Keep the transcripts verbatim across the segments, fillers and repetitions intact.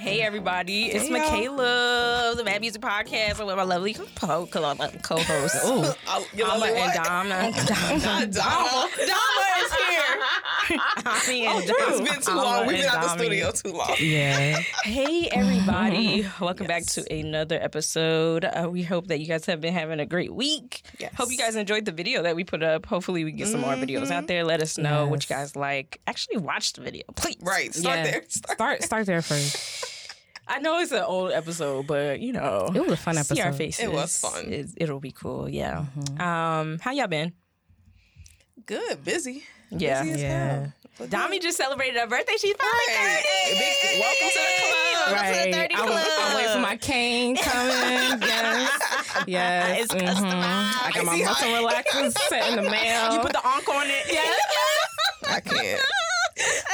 Hey everybody, it's hey, Michaela of the Mad Music Podcast with my lovely co-host, Ooh, Ama and Dama. Dama, Dama, Dama is here. Ami and Dama. It's been too long. We've been out the studio too long. Yeah. Hey everybody, welcome yes. back to another episode. Uh, we hope that you guys have been having a great week. Yes. Hope you guys enjoyed the video that we put up. Hopefully we get some mm-hmm. more videos out there. Let us know yes. what you guys like. Actually, watch the video, please. Right. Start yeah. there. Start start, start there first. I know it's an old episode, but, you know. It was a fun episode. See our faces. It was fun. It, it'll be cool, yeah. Mm-hmm. Um, how y'all been? Good. Busy. Yeah. Busy as yeah. hell. Dami just celebrated her birthday. She's finally right. thirty. Welcome to the club. Right. Welcome to the thirty club. I wait for my cane coming. Yes. Yes. It's mm-hmm. customized. I got my muscle relaxers set in the mail. You put the onk on it. Yes. I can't.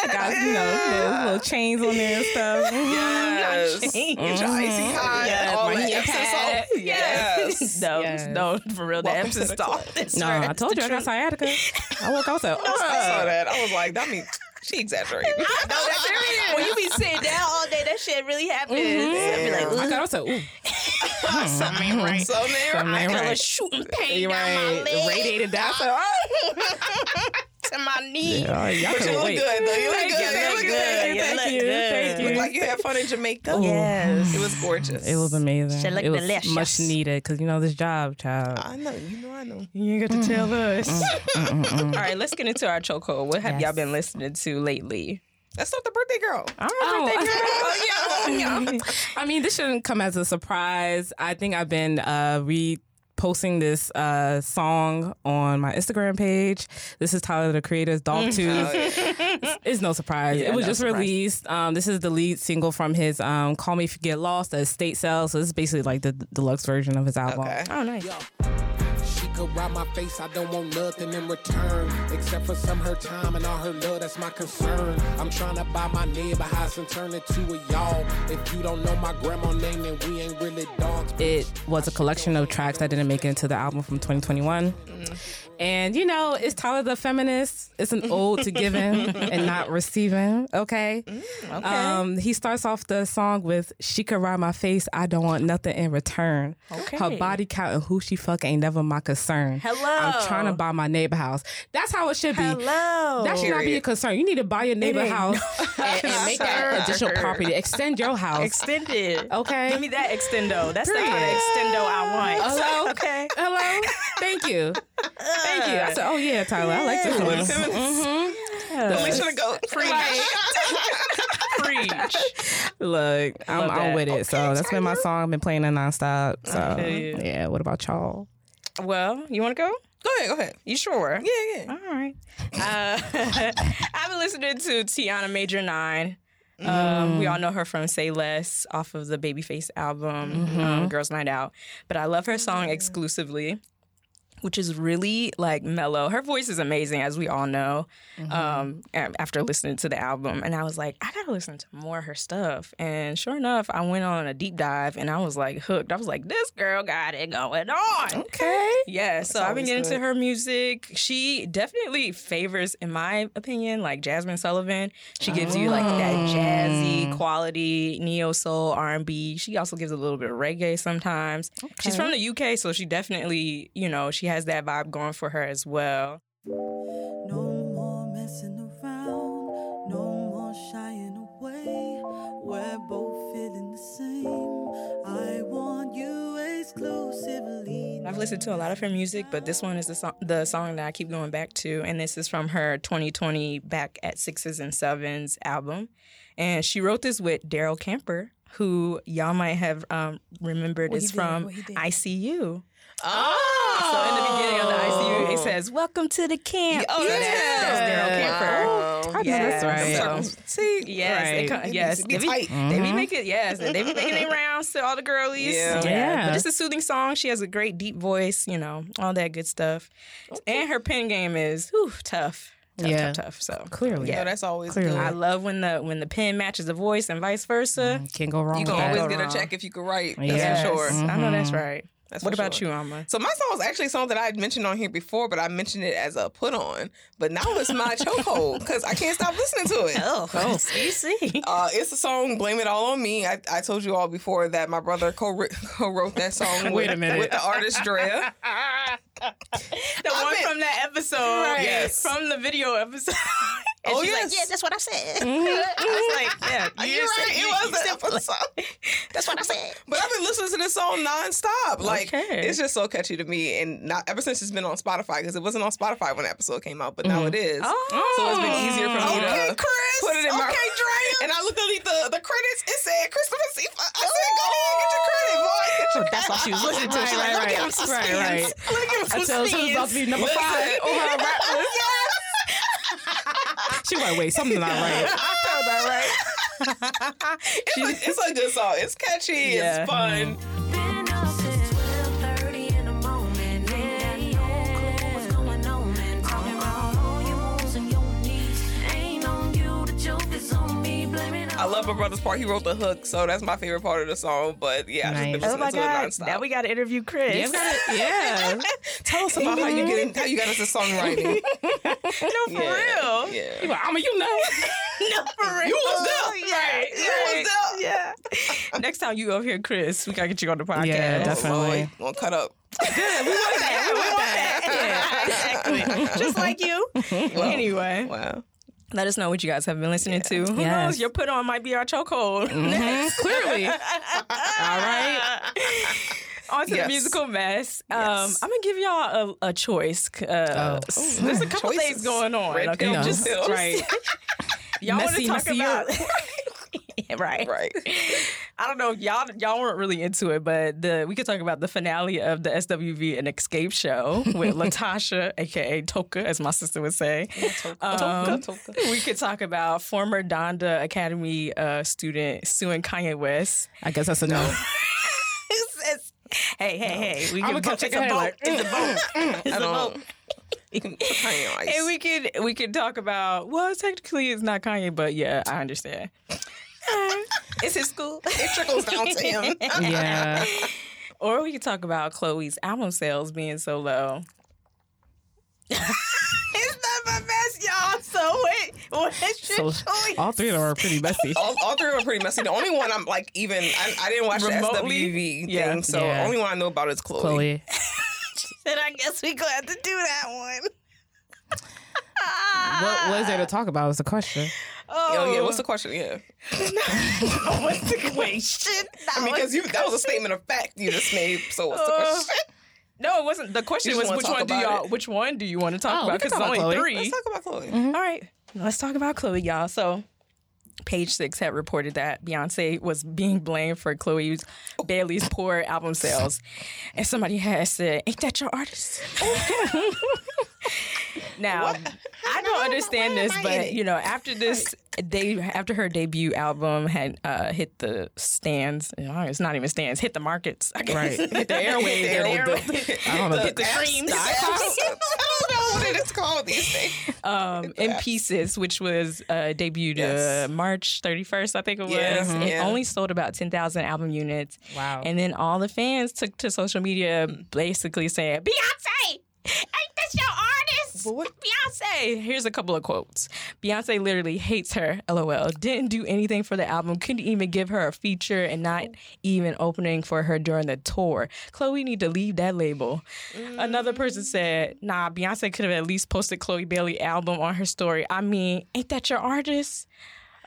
I got, you know, little chains on there and stuff. Yes. Mm-hmm. Get your icy hot. Yes. All that Epsom salt. Yes. yes. No, yes. no, for real, the Epsom salt. No, I told you I got sciatica. I woke up, I said, oh. I saw that. I was like, that means... She exaggerated. No, that's serious. When you be sitting down all day, that shit really happens. Mm-hmm. I'd be like, ooh. I got also, ooh. Something ain't right. Something ain't right. I got a shooting pain You're down right. my leg. Radiated down. Oh. To my knee. Yeah, y'all but you look wait. good, though. You look good. You look good. Thank you. Thank you. Look like you had fun in Jamaica. Ooh. Yes. It was gorgeous. It was amazing. She looked it was delicious. Much needed, because, you know, this job, child. I know. You know I know. You ain't got to mm. tell us. Mm. Mm, mm, mm, mm. All right, let's get into our chokehold. What have yes. y'all been listening to lately? That's not the birthday girl. I'm oh. birthday girl. Oh, yeah. Yeah. I mean, this shouldn't come as a surprise. I think I've been uh, re- posting this uh, song on my Instagram page. This is Tyler, the Creator's Dog Tooth. Oh, yeah. It's no surprise. Yeah, it was no just surprise. released. Um, this is the lead single from his um, Call Me If You Get Lost, the estate sale. So this is basically like the d- deluxe version of his album. Okay. Oh, nice. She could rob my face. I don't want nothing in return except for some her time and all her love. That's my concern. I'm trying to buy my neighbor house and turn it to a y'all. If you don't know my grandma name, then we ain't really dogs. It was a collection of tracks that didn't make it into the album from twenty twenty-one. Mm. And, you know, it's Tyler the Feminist. It's an ode to giving and not receiving, okay? Mm, okay. Um, he starts off the song with, she could ride my face, I don't want nothing in return. Okay. Her body count and who she fuck ain't never my concern. Hello. I'm trying to buy my neighbor house. That's how it should be. Hello. That should not be a concern. You need to buy your neighbor house and, and make that additional property. Extend your house. Extend it. Okay? Give me that extendo. That's Period. the kind of extendo I want. Hello? Okay. Hello? Thank you. Thank you. I said, oh, yeah, Tyler, yeah. I like this one. Mm-hmm. Yes. We should go preach. Preach. Look, I'm, I'm with it. Okay, so that's Tyler. been my song. I've been playing it nonstop. So, yeah, what about y'all? Well, you want to go? Go ahead, go ahead. You sure? Yeah, yeah. All right. uh, I've been listening to Tiana Major nine. Mm. Um, we all know her from Say Less off of the Babyface album, mm-hmm. um, Girls Night Out. But I love her song yeah. Exclusively, which is really, like, mellow. Her voice is amazing, as we all know, mm-hmm. um, after listening to the album. And I was like, I gotta listen to more of her stuff. And sure enough, I went on a deep dive, and I was, like, hooked. I was like, this girl got it going on. Okay. Yeah, so I've been getting good. into her music. She definitely favors, in my opinion, like, Jazmine Sullivan. She gives oh. you, like, that jazzy quality, neo-soul, R and B. She also gives a little bit of reggae sometimes. Okay. She's from the U K, so she definitely, you know, she has that vibe going for her as well. No more messing around, no more shying away. We're both feeling the same. I want you exclusively. I've listened to a lot of her music, but this one is the song, the song that I keep going back to, and this is from her twenty twenty Back at Sixes and Sevens album. And she wrote this with Darhyl Camper, who y'all might have um, remembered what is did, from I C U. Oh. So in the beginning of the I C U, it says, welcome to the camp. Oh, yeah. That's, that's Darhyl Camper. Oh, I know yes. that's right. So, see? Yes. Right. They come, yes. They be, tight. Mm-hmm. They be making, yes. They be making their rounds to all the girlies. Yeah. yeah. yeah. But just a soothing song. She has a great deep voice, you know, all that good stuff. Okay. And her pen game is whew, tough. Tough, yeah. tough, tough. So clearly, yeah, so that's always clearly. good. I love when the when the pen matches the voice and vice versa. Mm, can't go wrong. You can with always that. get a check if you can write. That's yes. for sure. Mm-hmm. I know that's right. That's what about sure. you, Ama? So my song was actually a song that I had mentioned on here before, but I mentioned it as a put on. But now it's my chokehold because I can't stop listening to it. Oh, oh. see. Uh, it's a song, Blame It All on Me. I, I told you all before that my brother co-wrote, co-wrote that song Wait with, a minute. with the artist Drea. the I one meant, from that episode. Right, yes. From the video episode. And oh, she's yes. like, yeah, that's what I said. Mm-hmm. I was like, yeah. Are you right? Said, it was the episode. That's what I said. But I've been listening to this song nonstop. Like, okay. It's just so catchy to me. And not, ever since it's been on Spotify, because it wasn't on Spotify when the episode came out, but mm-hmm. now it is. Oh. So it's been easier for me okay, to Chris. put it in okay, my... Okay, Drea. And I looked at the, the credits. It said, Christopher C. I said, go ahead and get your credit, boy. Get your that's what she was listening to. Right, she's like, let me give him some right, right. Let me give him some I told her it was about to be number five on her rap list. Yes. She like, wait, something's not right. I felt that right. it's, a, it's a good song. It's catchy. Yeah. It's fun. Been up since twelve thirty in the morning. Ain't no clue what's going on. And talking about all your wants and your needs. Ain't on you, the joke is on me. Blame it. I love my brother's part. He wrote the hook, so that's my favorite part of the song. But yeah, nice. I've just been listening oh my to God. it nonstop. Now we got to interview Chris. Yeah. Gotta, yeah. Tell us about how you get in, how you got into songwriting. No, for yeah. real. Yeah. You like, Ama, you know. No, for real. You was there. Yeah, right. You right. was there. Yeah. Next time you over here, Chris, we got to get you on the podcast. Yeah, definitely. We're going to cut up. Good. We want that. We want that. Yeah, exactly. Just like you. Well, anyway. Wow. Let us know what you guys have been listening yeah. to. Who yes. knows? Your put on might be our chokehold. Mm-hmm. Clearly. All right. On to yes. the musical mess. Um, yes. I'm going to give y'all a, a choice. Uh, oh. Ooh, there's a couple choices. things going on. Red okay, just right. Y'all want to talk about right, right. I don't know if y'all y'all weren't really into it, but the we could talk about the finale of the S W V and Escape show with Latasha, aka Toka, as my sister would say. Yeah, Toka. Um, Toka, Toka. We could talk about former Donda Academy uh, student suing Kanye West. I guess that's a no. it's, it's, hey, hey, no. hey! We can go check it out. It's a vote. It's a vote. And we could we could talk about well, technically it's not Kanye, but yeah, I understand. It's his school. It trickles down to him. Yeah. Or we could talk about Chloe's album sales being so low. It's not my mess, y'all. So wait, what's your so, choice? All three of them are pretty messy. all, all three of them are pretty messy. The only one I'm like even I, I didn't watch remotely, the S W V yeah, thing, so yeah. the only one I know about is Chloe. Chloe. Then I guess we gonna have to do that one. What was there to talk about was the question. Oh, oh yeah, what's the question? Yeah. What's the question? I mean, because that was a statement of fact you just made. So what's the question? Uh, no, it wasn't. The question was which one do y'all? It. Which one do you want to talk oh, about? Because it's only Chloe. three. Let's talk about Chloe. Mm-hmm. All right, let's talk about Chloe, y'all. So. Page Six had reported that Beyoncé was being blamed for Chloe Bailey's poor album sales. And somebody had said, ain't that your artist? Now, what? I don't understand this, but, you know, after this, they after her debut album had uh, hit the stands, you know, it's not even stands, hit the markets. I guess. Right. Hit the airwaves. Hit the airwaves. I don't know. Hit the streams. What it is called these days. Um, in Pieces, which was uh, debuted yes. uh, March thirty-first, I think it was. Yes, mm-hmm. It yeah. only sold about ten thousand album units. Wow. And then all the fans took to social media basically saying, Beyoncé, ain't this your artist? What? Beyoncé. Here's a couple of quotes. Beyoncé literally hates her, L O L. Didn't do anything for the album. Couldn't even give her a feature and not even opening for her during the tour. Chloe need to leave that label. Mm. Another person said, nah, Beyoncé could have at least posted Chloe Bailey album on her story. I mean, ain't that your artist?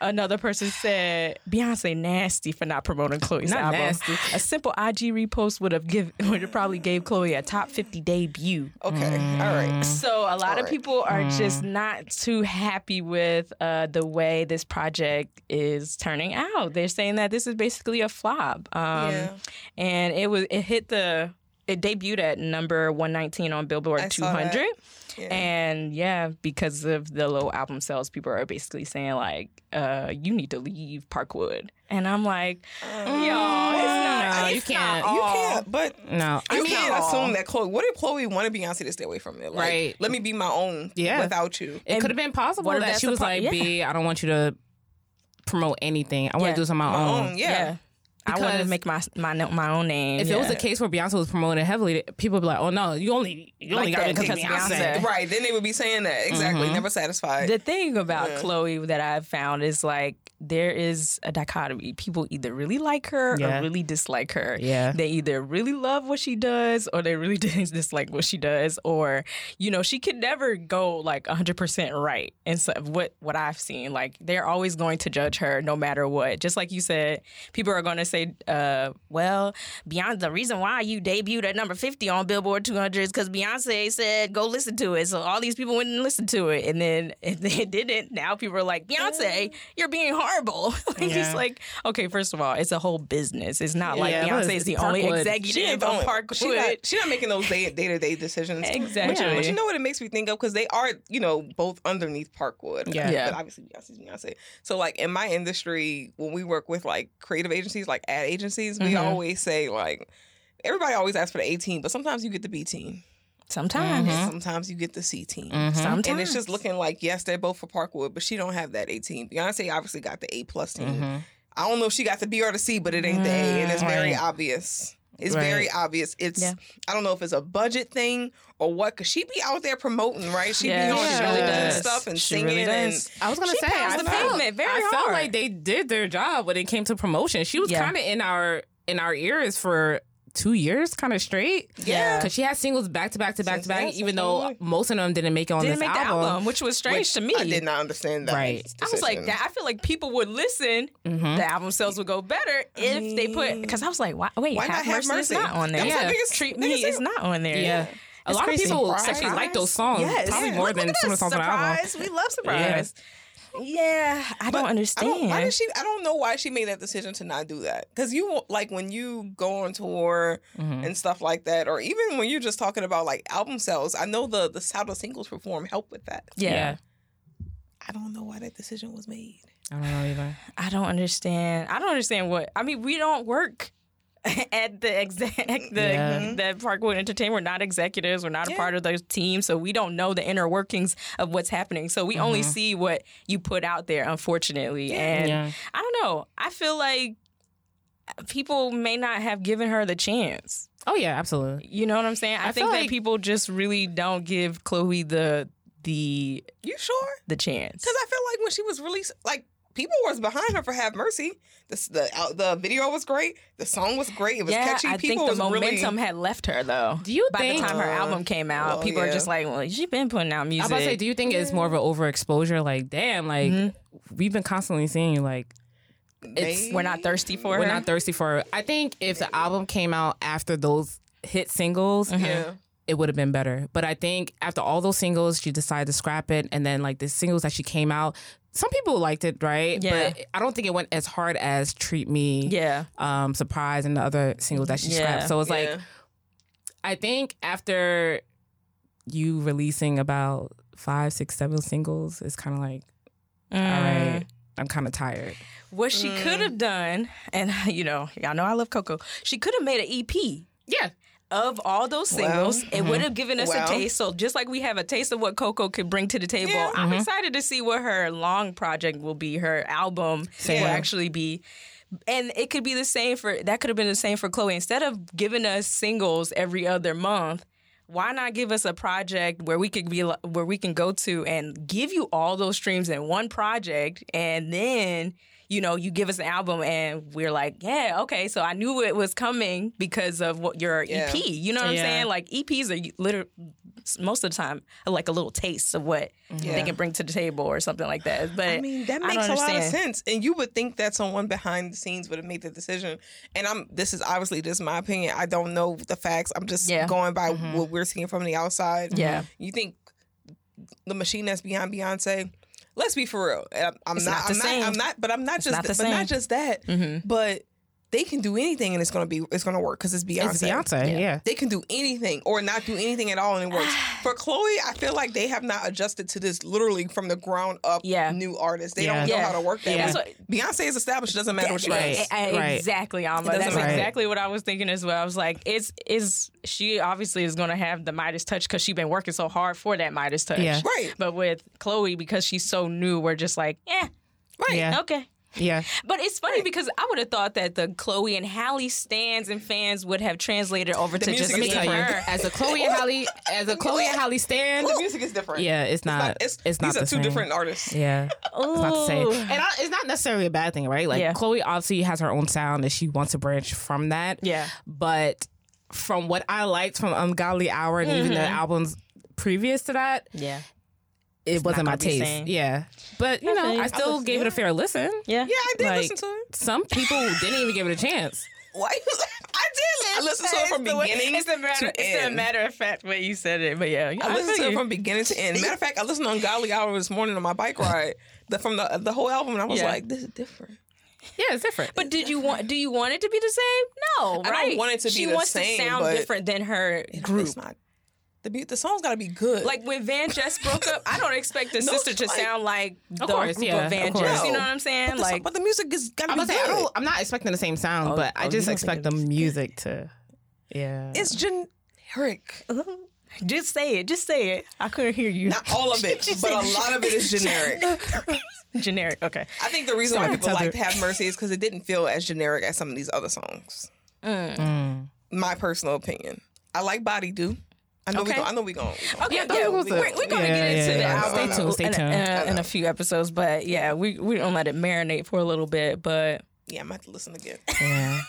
Another person said, Beyoncé nasty for not promoting Chloe's not album. Nasty. A simple I G repost would have give, would have probably gave Chloe a top fifty debut. Okay, mm. all right. So a lot all of right. people are mm. just not too happy with uh, the way this project is turning out. They're saying that this is basically a flop. Um, yeah. And it was it hit the... It debuted at number one nineteen on Billboard I two hundred. Yeah. And yeah, because of the low album sales, people are basically saying, like, uh, you need to leave Parkwood. And I'm like, um, y'all, it's not. No, it's you can't. Not all. You can't. But no, you can't assume all. that Chloe. What did Chloe want Beyoncé to stay away from it? Like, right. Let me be my own yeah. without you. It could have been possible that she was like, yeah. B, I don't want you to promote anything. I want yeah. to do this on my, my own. own. Yeah. yeah. Because I wanted to make my my my own name. If yeah. it was a case where Beyonce was promoted heavily, people would be like, "Oh no, you only you like only got it because of Beyonce. Beyonce." Right? Then they would be saying that exactly. Mm-hmm. Never satisfied. The thing about yeah. Chloe that I've found is like there is a dichotomy. People either really like her yeah. or really dislike her. Yeah. They either really love what she does or they really dislike what she does. Or you know she could never go like one hundred percent right. And so what what I've seen, like they're always going to judge her no matter what. Just like you said, people are going to say, uh, well, Beyonce, the reason why you debuted at number fifty on Billboard two hundred is because Beyonce said, go listen to it. So all these people went and listened to it. And then if they didn't, now people are like, Beyonce, you're being horrible. Like, yeah. It's like, okay, first of all, it's a whole business. It's not like yeah, Beyonce is the only executive on Parkwood. She's not, she not making those day, day-to-day decisions. Exactly. But, but you know what it makes me think of? Because they are, you know, both underneath Parkwood. Yeah. yeah. But obviously Beyonce's Beyonce. So like in my industry, when we work with like creative agencies, like ad agencies, we mm-hmm. always say like, everybody always asks for the A team, but sometimes you get the B team. Sometimes. Mm-hmm. Sometimes you get the C team. Mm-hmm. Sometimes. And it's just looking like, yes, they're both for Parkwood, but she don't have that A team. Beyonce obviously got the A plus team. Mm-hmm. I don't know if she got the B or the C, but it ain't mm-hmm. the A, and it's right. very obvious. It's right. very obvious. It's yeah. I don't know if it's a budget thing or what, because she be out there promoting, right? She yeah, be on shows really and stuff and she singing. Really and I was going to say, I, the felt, very I hard. felt like they did their job when it came to promotion. She was yeah. kind of in our in our ears for two years kind of straight. Yeah. Because she had singles back to back to back Since to back, even though years. most of them didn't make it on didn't this make album, album. Which was strange which to me. I did not understand that. Right. Decision. I was like, that. I feel like people would listen, mm-hmm. the album sales would go better if I mean, they put, because I was like, why, wait, why Have Mercy, Mercy is not on there. Yeah. Like, biggest, Treat Me is not on there. Yeah. yeah. A lot crazy. of people surprise. actually like those songs. Yes. Probably yeah. more look, than some of the songs on the album. We love Surprise. Yeah. Yeah, I but don't understand. I don't, why did she? I don't know why she made that decision to not do that. Because you like when you go on tour mm-hmm. and stuff like that, or even when you're just talking about like album sales. I know the the how the singles perform help with that. Yeah. yeah, I don't know why that decision was made. I don't know either. I don't understand. I don't understand what. I mean, we don't work at the exec, the, yeah. the Parkwood Entertainment. We're not executives. We're not yeah. a part of those teams, so we don't know the inner workings of what's happening. So we mm-hmm. only see what you put out there, unfortunately. Yeah. And yeah. I don't know. I feel like people may not have given her the chance. Oh yeah, absolutely. You know what I'm saying? I, I think that like people just really don't give Chloe the the you sure the chance, because I feel like when she was released, like. People was behind her for Have Mercy. The the, uh, the video was great. The song was great. It was yeah, catchy. I people think the momentum really... had left her, though. Do you By think... By the time her album came out, well, people yeah. are just like, well, she's been putting out music. I was about to say, do you think yeah. it's more of an overexposure? Like, damn, like, mm-hmm. we've been constantly seeing you, like... It's, we're not thirsty for we're her? We're not thirsty for her. I think if Maybe. the album came out after those hit singles... Mm-hmm. Yeah. It would have been better. But I think after all those singles, she decided to scrap it. And then, like, the singles that she came out, some people liked it, right? Yeah. But I don't think it went as hard as Treat Me, yeah. um, Surprise, and the other singles that she yeah. scrapped. So it's yeah. like, I think after you releasing about five, six, seven singles, it's kind of like, mm. all right, I'm kind of tired. What she mm. could have done, and, you know, y'all know I love Coco, she could have made an E P. Yeah. Of all those singles, well, it mm-hmm. would have given us well. a taste. So just like we have a taste of what Coco could bring to the table, yeah. I'm mm-hmm. excited to see what her long project will be, her album yeah. will actually be. And it could be the same for, that could have been the same for Chloe. Instead of giving us singles every other month, why not give us a project where we could be where we can go to and give you all those streams in one project, and then you know you give us an album and we're like, yeah, okay, so I knew it was coming because of what your yeah. E P. You know what yeah. I'm saying? Like E Ps are literally most of the time like a little taste of what yeah. they can bring to the table or something like that. But I mean that makes a lot of sense, and you would think that someone behind the scenes would have made the decision. And I'm this is obviously just my opinion. I don't know the facts. I'm just yeah. going by mm-hmm. what we're. Seeing from the outside, yeah. You think the machine that's behind Beyonce? Let's be for real. I'm, I'm not. not I'm same. not. I'm not. But I'm not it's just. Not th- but not just that. Mm-hmm. But they can do anything, and it's gonna be. It's gonna work because it's Beyonce. It's Beyonce. Yeah. yeah. They can do anything or not do anything at all, and it works. For Chloe, I feel like they have not adjusted to this literally from the ground up. Yeah. New artists. They yeah. don't know yeah. how to work that. Yeah. What, Beyonce is established. It doesn't matter what she does. Right. Exactly, Alma. That's right. exactly what I was thinking as well. I was like, it's is. She obviously is going to have the Midas touch because she's been working so hard for that Midas touch. Yeah. Right. But with Chloe, because she's so new, we're just like, eh, right, yeah. okay. Yeah. But it's funny because I would have thought that the Chloe and Halle stans and fans would have translated over the to just me and her. As a Chloe and Halle, as a Chloe and Halle stan, the music is different. Yeah, it's not. It's, not, it's, it's not these are two same. different artists. Yeah. Ooh. It's not the same. And I, it's not necessarily a bad thing, right? Like yeah. Chloe obviously has her own sound and she wants to branch from that. Yeah. But from what I liked from Ungodly Hour and mm-hmm. even the albums previous to that, yeah. It it's wasn't my taste. Same. Yeah. But, you know, I still I was, gave yeah. it a fair listen. Yeah. Yeah, I did like, listen to it. Some people didn't even give it a chance. Why? I did listen. I listened to it from beginning way, it's a matter, to it's end. It's a matter of fact way you said it, but yeah. yeah I, I listened to it you. from beginning to end. Matter of fact, I listened to Ungodly Hour this morning on my bike ride the, from the the whole album, and I was yeah. like, this is different. Yeah, it's different. But it's did different. you want? Do you want it to be the same? No, right? I don't want it to be she the same. She wants to sound different than her group. It's not. The, be- the song's got to be good. Like when Van Jess broke up, I don't expect the no, sister to like, sound like the of course, group yeah, of Van Jess. You know what I'm saying? But the, like, but the music is got to be good. Say, I don't, I'm not expecting the same sound, oh, but oh, I just expect the music good. to. Yeah, it's generic. Just say it. Just say it. I couldn't hear you. Not all of it, but a lot of it is generic. Generic. Okay. I think the reason Sorry, why people like Have Mercy is because it didn't feel as generic as some of these other songs. Mm. Mm. My personal opinion. I like Body Do. I know okay. we're going we to okay, yeah, yeah, we, we're, we're gonna yeah, get into yeah, the yeah, album know, stay tuned, stay tuned. In, a, in a few episodes. But yeah, we, we don't let it marinate for a little bit. But yeah, I might have to listen again. Yeah.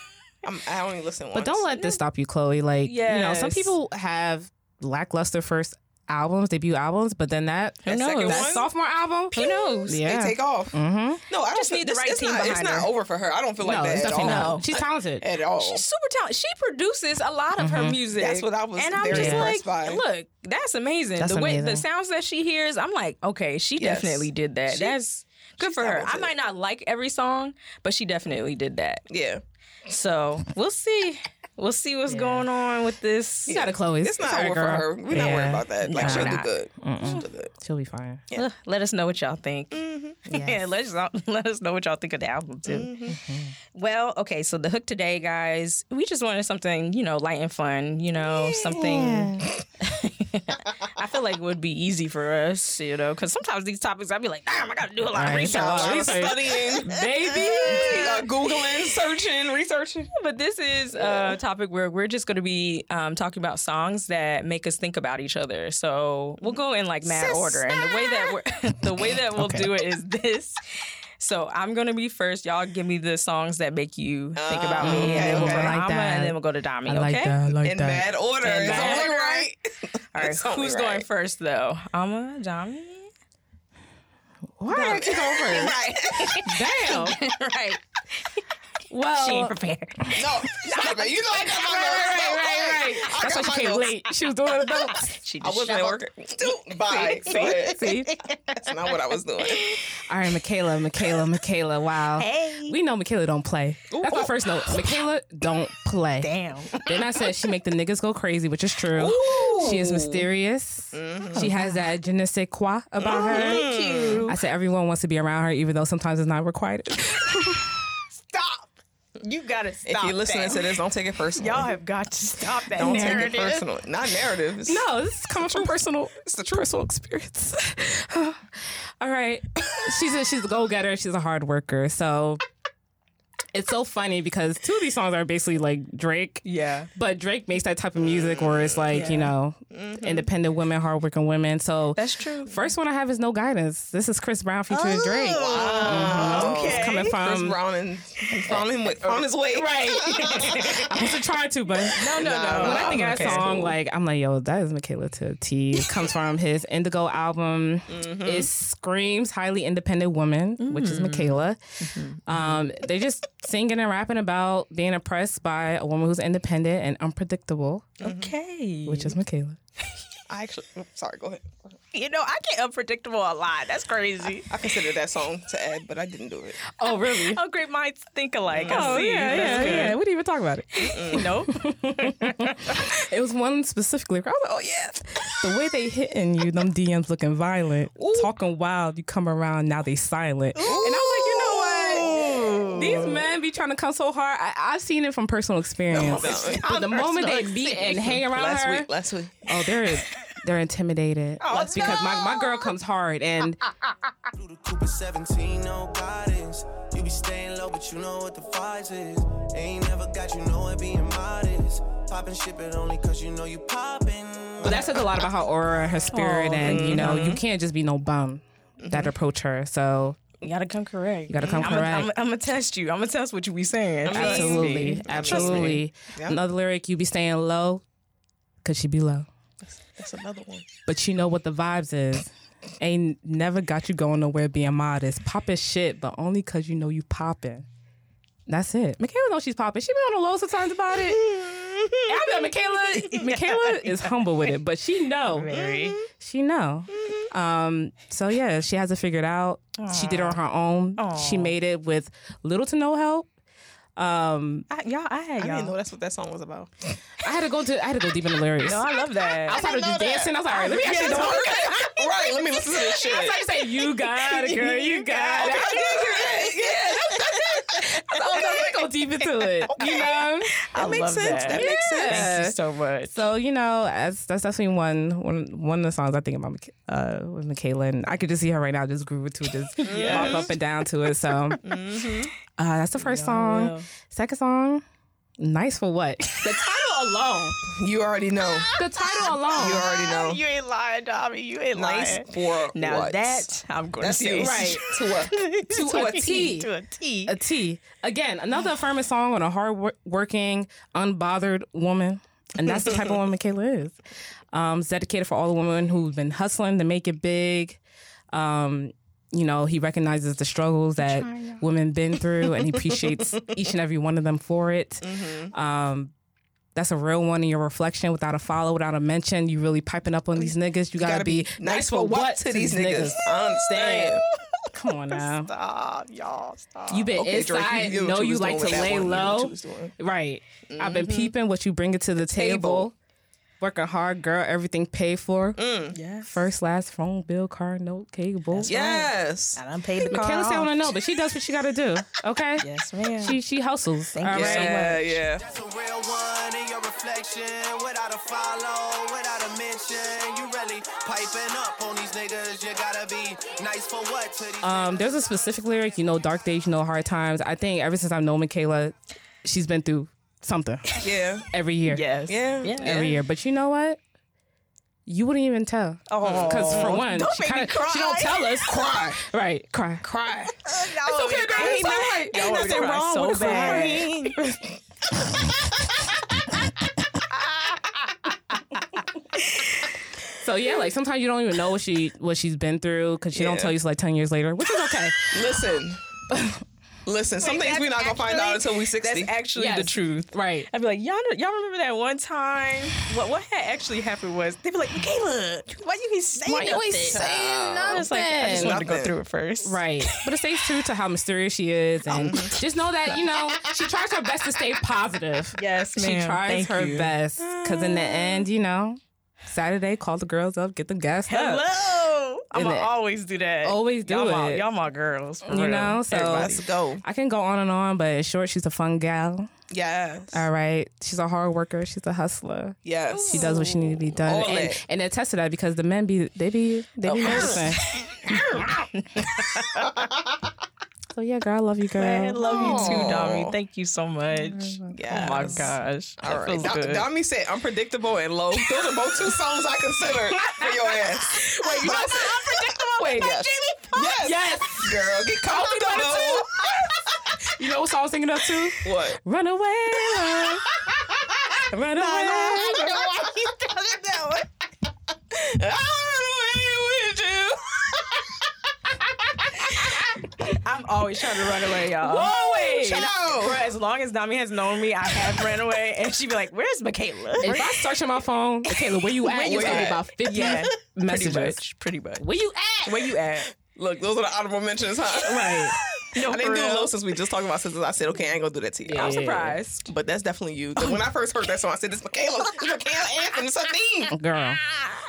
I'm, I only listen once. But don't let this stop you, Chloe. Like, yes. you know, some people have lackluster first albums, debut albums, but then that, that, second that one, sophomore album, who knows? Yeah. They take off. Mm-hmm. No, I, I just feel, need the right it's team not, behind It's her. Not over for her. I don't feel like no, that at all. No. She's talented. At all. She's super talented. She produces a lot of mm-hmm. her music. That's what I was and very I'm just impressed like, by. Look, that's amazing. That's the way amazing. The sounds that she hears, I'm like, okay, she yes. definitely did that. She, that's good for talented. Her. I might not like every song, but she definitely did that. Yeah. So we'll see. We'll see what's yeah. going on with this. You got a Chloe. It's not over for her. We're yeah. not worried about that. Like, no, she'll, do good. she'll do good. She'll be fine. Yeah. Let us know what y'all think. Mm-hmm. Yes. Yeah, let us, let us know what y'all think of the album, too. Mm-hmm. Mm-hmm. Well, okay, so the hook today, guys, we just wanted something, you know, light and fun, you know, yeah. something. I feel like it would be easy for us, you know, because sometimes these topics, I'd be like, damn, I got to do a lot of research. I'm studying, baby. Uh, Googling, searching, researching. But this is a topic where we're just going to be um, talking about songs that make us think about each other. So we'll go in like mad Sister. order, and the way that we're, the way that we'll okay. do it is this. So I'm going to be first. Y'all give me the songs that make you think about me, okay, and then we'll okay. go to like Ama, and then we'll go to Dami. I like okay, that, I like in that. Bad order. In it's bad only order. Right. All right, so who's right. going first though? Ama, Dami. Why Dami. Did I keep going first? Right. Damn. Right. Well, she ain't prepared. No, stop it. You know I got my right, notes. Right, right, right. That's why she came notes. late. She was doing it though. She just I was not working. Bye. See, see, see. That's not what I was doing. All right, Michaela, Michaela, Michaela. Wow. Hey. We know Michaela don't play. Ooh, That's oh. my first note. Michaela don't play. Damn. Then I said she make the niggas go crazy, which is true. Ooh. She is mysterious. Mm-hmm. She has that je ne sais quoi about mm-hmm. her. Thank you. I said everyone wants to be around her, even though sometimes it's not required. Stop. You gotta stop. If you're listening that. to this, don't take it personal. Y'all have got to stop that don't narrative. Don't take it personal. Not narratives. No, this is coming from personal. It's the personal experience. All right, she's a, she's a go getter. She's a hard worker. So it's so funny because two of these songs are basically like Drake. Yeah. But Drake makes that type of music where it's like yeah. you know mm-hmm. independent women, hardworking women. So that's true. First one I have is No Guidance. This is Chris Brown featuring oh, Drake. Wow. Mm-hmm. Okay. It's coming from Chris Brown and he's on, him with, on his way. Right. I wasn't trying to, but no, no, no. no. When I think of that song, cool. like I'm like, yo, that is Michaela to a T. It comes from his Indigo album. Mm-hmm. It screams highly independent woman, mm-hmm. which is Michaela. Mm-hmm. Um, they just singing and rapping about being oppressed by a woman who's independent and unpredictable. Okay. Which is Michaela. I actually, I'm sorry, go ahead. go ahead. You know, I get unpredictable a lot. That's crazy. I, I considered that song to add, but I didn't do it. Oh, really? Oh, great minds think alike. Oh, see. yeah, That's yeah, good. yeah. We didn't even talk about it. Nope. It was one specifically. I was like, oh, yes. The way they hitting you, them D Ms looking violent, Ooh. talking wild, you come around, now they silent. Ooh. And I was like, you know, these men be trying to come so hard. I, I've seen it from personal experience. No, no. But the moment they beat and hang around last her, week, last week. oh, they're they're intimidated. Oh, that's no. because my, my girl comes hard and the coupe at seventeen, no guidance. You be staying low, but you know what the fight is. Ain't never got you know it being modest. Poppin' ship it only cause you know you poppin'. Well, that says a lot about her aura, her spirit, oh, and mm-hmm. you know, you can't just be no bum mm-hmm. that approach her. So you gotta come correct. You gotta come I'm correct. A, I'm gonna test you. I'm gonna test what you be saying. I mean, absolutely, me. absolutely. Yeah. Another lyric, you be staying low, cause she be low. That's, that's another one. But you know what the vibes is. Ain't never got you going nowhere being modest. Poppin' shit, but only cause you know you poppin'. That's it. Michaela knows she's poppin'. She be on the low sometimes about it. I know Michaela Michaela is humble with it, but she know. Very. She know. Um, so yeah, she has it figured out. Aww. She did it on her own. Aww. She made it with little to no help. Um, I, y'all, I had. I y'all. didn't know that's what that song was about. I had to go to. I had to go deep in the lyrics. No, I love that. I started just dancing. I was like, all right, let me actually. All right, let me listen to this shit. I started saying, "You got it, girl. You got it." I was like, "Oh no, let me go deep into it." Okay. You know, that I makes love sense. That, that yeah. makes sense. Thank you so much. So you know, that's that's definitely one one one of the songs I think about uh, with Michaela, and I could just see her right now just grooving to it, just yes. walk up and down to it. So. Mm-hmm. Uh, that's the first no, song. No. Second song, Nice for What? The title alone. You already know. The title alone. You already know. You ain't lying, Dami. You ain't nice lying. Nice for now what? Now that, I'm going to say right. To a, to to a, a T. To a T. A T. Again, another affirming song on a hard-working, unbothered woman. And that's the type of woman Michaela is. Um, it's dedicated for all the women who've been hustling to make it big. Um... You know, he recognizes the struggles that China. women been through, and he appreciates each and every one of them for it. Mm-hmm. Um, that's a real one in your reflection. Without a follow, without a mention, you really piping up on these niggas. You, you gotta, gotta be nice for what, what to these niggas. niggas. I understand. Come on now. Stop, y'all. Stop. You've been okay, inside. You know you, you like to lay one. low. You right. Mm-hmm. I've been peeping what you bringing to the, the table. table. Working hard, girl. Everything paid for. Mm. Yes. First, last, phone, bill, car, note, cable. That's yes. Right. And I'm paid the car. Michaela say on a note, but she does what she got to do. Okay. Yes, ma'am. She she hustles. Thank All you right. so yeah, much. Yeah. That's a real one in your reflection. Without a follow, without a mention, you really piping up on these niggas. You gotta be nice for what? To these um, there's a specific lyric. You know, dark days, you know, hard times. I think ever since I've known Michaela, she's been through. Something. Yeah. Every year. Yes. Yeah. yeah. Every year. But you know what? You wouldn't even tell. Oh. Because for one, don't she, kinda, cry. she don't tell us. Cry. Right. Cry. Cry. Uh, no, it's okay, girl. It's all right. Ain't nothing wrong so with crying. So yeah, like sometimes you don't even know what she what she's been through because she yeah. don't tell you so like ten years later, which is okay. Listen. Listen, Wait, some things we're not going to find out until we're sixty. That's actually yes. the truth. Right. I'd be like, y'all know, y'all remember that one time? What what had actually happened was, they'd be like, Michaela, why you keep saying why nothing? Why you keep saying nothing? I was like, I just wanted nothing. to go through it first. Right. But it stays true to how mysterious she is. And just know that, you know, she tries her best to stay positive. Yes, ma'am. She tries Thank her you. best. Because in the end, you know, Saturday, call the girls up, get them gassed Hello. up. Hello! I'm going to always do that. Always do y'all it. My, y'all my girls. You real. know, so Everybody. let's go. I can go on and on, but in short, she's a fun gal. Yes. All right. She's a hard worker. She's a hustler. Yes. She does what she needs to be done. All and it. and attest to that because the men be, they be, they be noticing. So yeah, girl, I love you, girl. I love Aww. you too, Dami. Thank you so much. Yes. Oh my gosh. All right. Feels good. Dami said unpredictable and low. Those are both two songs I consider for your ass. Wait, you know what I'm saying? Unpredictable. Wait, yes. yes. Yes. Girl, get comfortable. You know what song I was thinking of too? What? Run away. Run, run away. I don't know why you thought it that way. I run away with you. I'm always trying to run away, y'all. Always. For as long as Dami has known me, I have ran away. And she'd be like, where's Michaela? If I search on my phone, Michaela, where you at? Where you it's at? About fifty yeah, messages. Pretty much, pretty much. Where you at? Where you at? Look, those are the honorable mentions, huh? Right. No, I didn't do low since we just talking about sisters. I said, okay, I ain't gonna do that to you. Yeah. I'm surprised. But that's definitely you. When I first heard that song, I said, this Michaela. It's Michaela Anthony. It's her theme. Girl.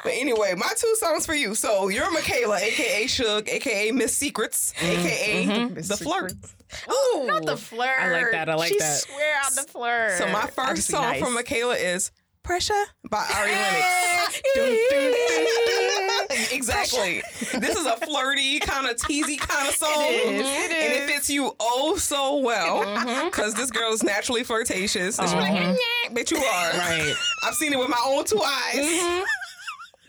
But anyway, my two songs for you. So you're Michaela, a k a. Suge, a k a. Miss Secrets, mm. a k a. Mm-hmm. The Flirt. Ooh. Not The Flirt. I like that. I like she that. She swear out The Flirt. So my first song nice. from Michaela is Pressure by Ari Lennox. do, do, do, do. Exactly. Pressure. This is a flirty, kind of teasy kind of song. It is. It is. And it fits you oh so well because mm-hmm. this girl is naturally flirtatious. Mm-hmm. She's like, mm-hmm. Bet you are. Right. I've seen it with my own two eyes. Mm-hmm.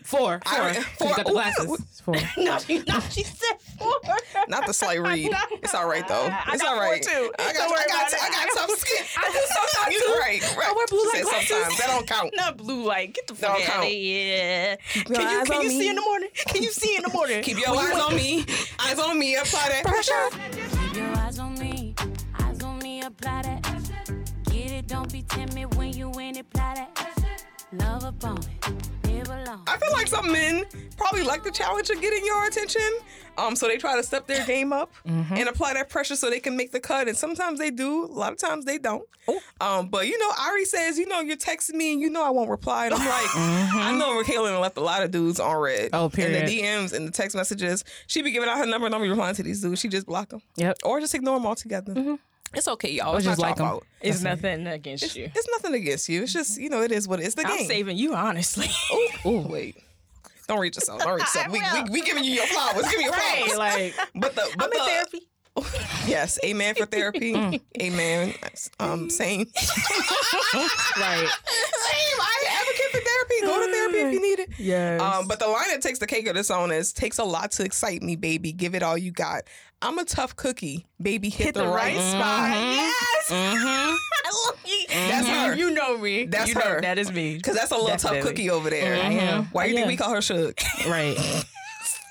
Four. Four. I, four. She's got the glasses. Ooh, it's four. no, she, no, she said four. Not the slight read. It's all right, though. It's all right. Too. I got, I got, I got tough skin. I do sometimes, too. You're right. right. I wear blue light glasses. Sometimes. That don't count. Not blue light. Get the fuck out of here. Can you, can you see in the morning? Can you see in the morning? Keep your eyes on me. Eyes on me. Apply that pressure. Keep your eyes on me. Eyes on me. Apply that. Get it. Don't be timid when you in it. Apply that. Love upon it. I feel like some men probably like the challenge of getting your attention, um, so they try to step their game up mm-hmm. and apply that pressure so they can make the cut. And sometimes they do, a lot of times they don't. Um, but you know, Ari says, you know, you're texting me, and you know I won't reply. And I'm like, mm-hmm. I know Michaela left a lot of dudes on red. Oh, period. In the D Ms and the text messages, she be giving out her number, and don't be replying to these dudes. She just block them, yep, or just ignore them altogether. Mm-hmm. It's okay, y'all. It's just not like them. It's nothing against it's, you. It's nothing against you. It's just, you know, it is what it is. The I'm game. I'm saving you, honestly. Oh, wait. Don't reach yourself. Don't reach yourself. we, we we giving you your flowers. Give me your right, flowers. Like, but the but I'm the, in therapy. Yes, amen for therapy. Mm. Amen. Um, same. Right. Same. I'm an advocate for therapy. Go to therapy if you need it. Yes. Um, but the line that takes the cake of this song is, takes a lot to excite me, baby. Give it all you got. I'm a tough cookie. Baby, hit, hit the, the right, right spot. Mm-hmm. Yes. Mm-hmm. I love you. Mm-hmm. That's her. You know me. That's you her. Know, that is me. Because that's a little that's tough Debbie. Cookie over there. Mm-hmm. Mm-hmm. Why do you yeah. think we call her Shook? Right.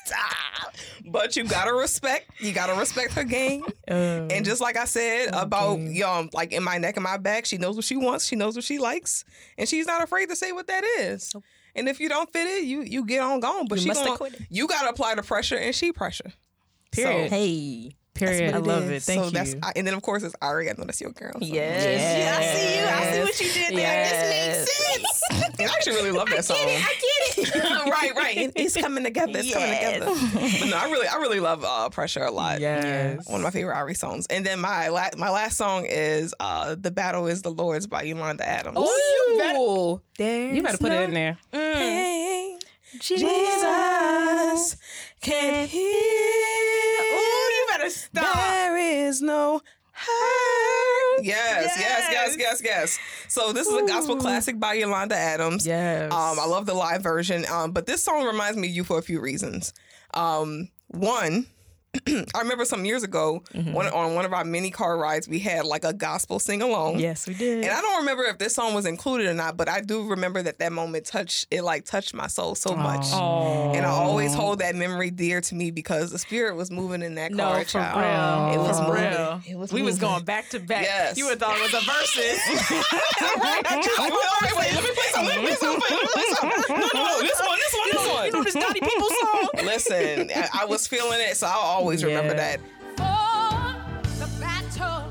Stop. But you gotta respect, you gotta respect her game. Um, and just like I said about, okay. you know, like in my neck and my back, she knows what she wants, she knows what she likes, and she's not afraid to say what that is. And if you don't fit it, you you get on gone. But you she must gonna, quit it. You gotta apply the pressure, and she pressure. Period. So, hey. Period. I love is. It. Thank so you. That's, and then, of course, it's Ari. I know that's your girl. So. Yes. yes. Yeah, I see you. I see what you did yes. there. This makes sense. And I actually really love that I song. I get it. I get it. Right, right. It's coming together. It's yes. coming together. But no, I really, I really love uh, Pressure a lot. Yes. One of my favorite Ari songs. And then my la- my last song is uh, The Battle is the Lord's by Yolanda Adams. Oh, you better, you better put no it in there. Mm. Jesus can heal. Stop. There is no hurt. Yes, yes, yes, yes, yes. yes. So this is a gospel Ooh. classic by Yolanda Adams. Yes. Um, I love the live version. Um, but this song reminds me of you for a few reasons. Um, one, I remember some years ago mm-hmm. one, on one of our mini car rides, we had like a gospel sing-along. Yes, we did. And I don't remember if this song was included or not, but I do remember that that moment touched, it like touched my soul so Aww. much. Aww. And I always hold that memory dear to me because the spirit was moving in that no, car, child. Real. It was for moving. Real. It was we moving. was going back to back. Yes. You would have thought it was a verses. Right? I just, I went, all right, wait, let me play something. Let me play something. Let me play something. No, no, no, this one, this one, this one. You know this Dottie People song? Listen, I, I was feeling it, so I'll always Always yeah. remember that. For the battle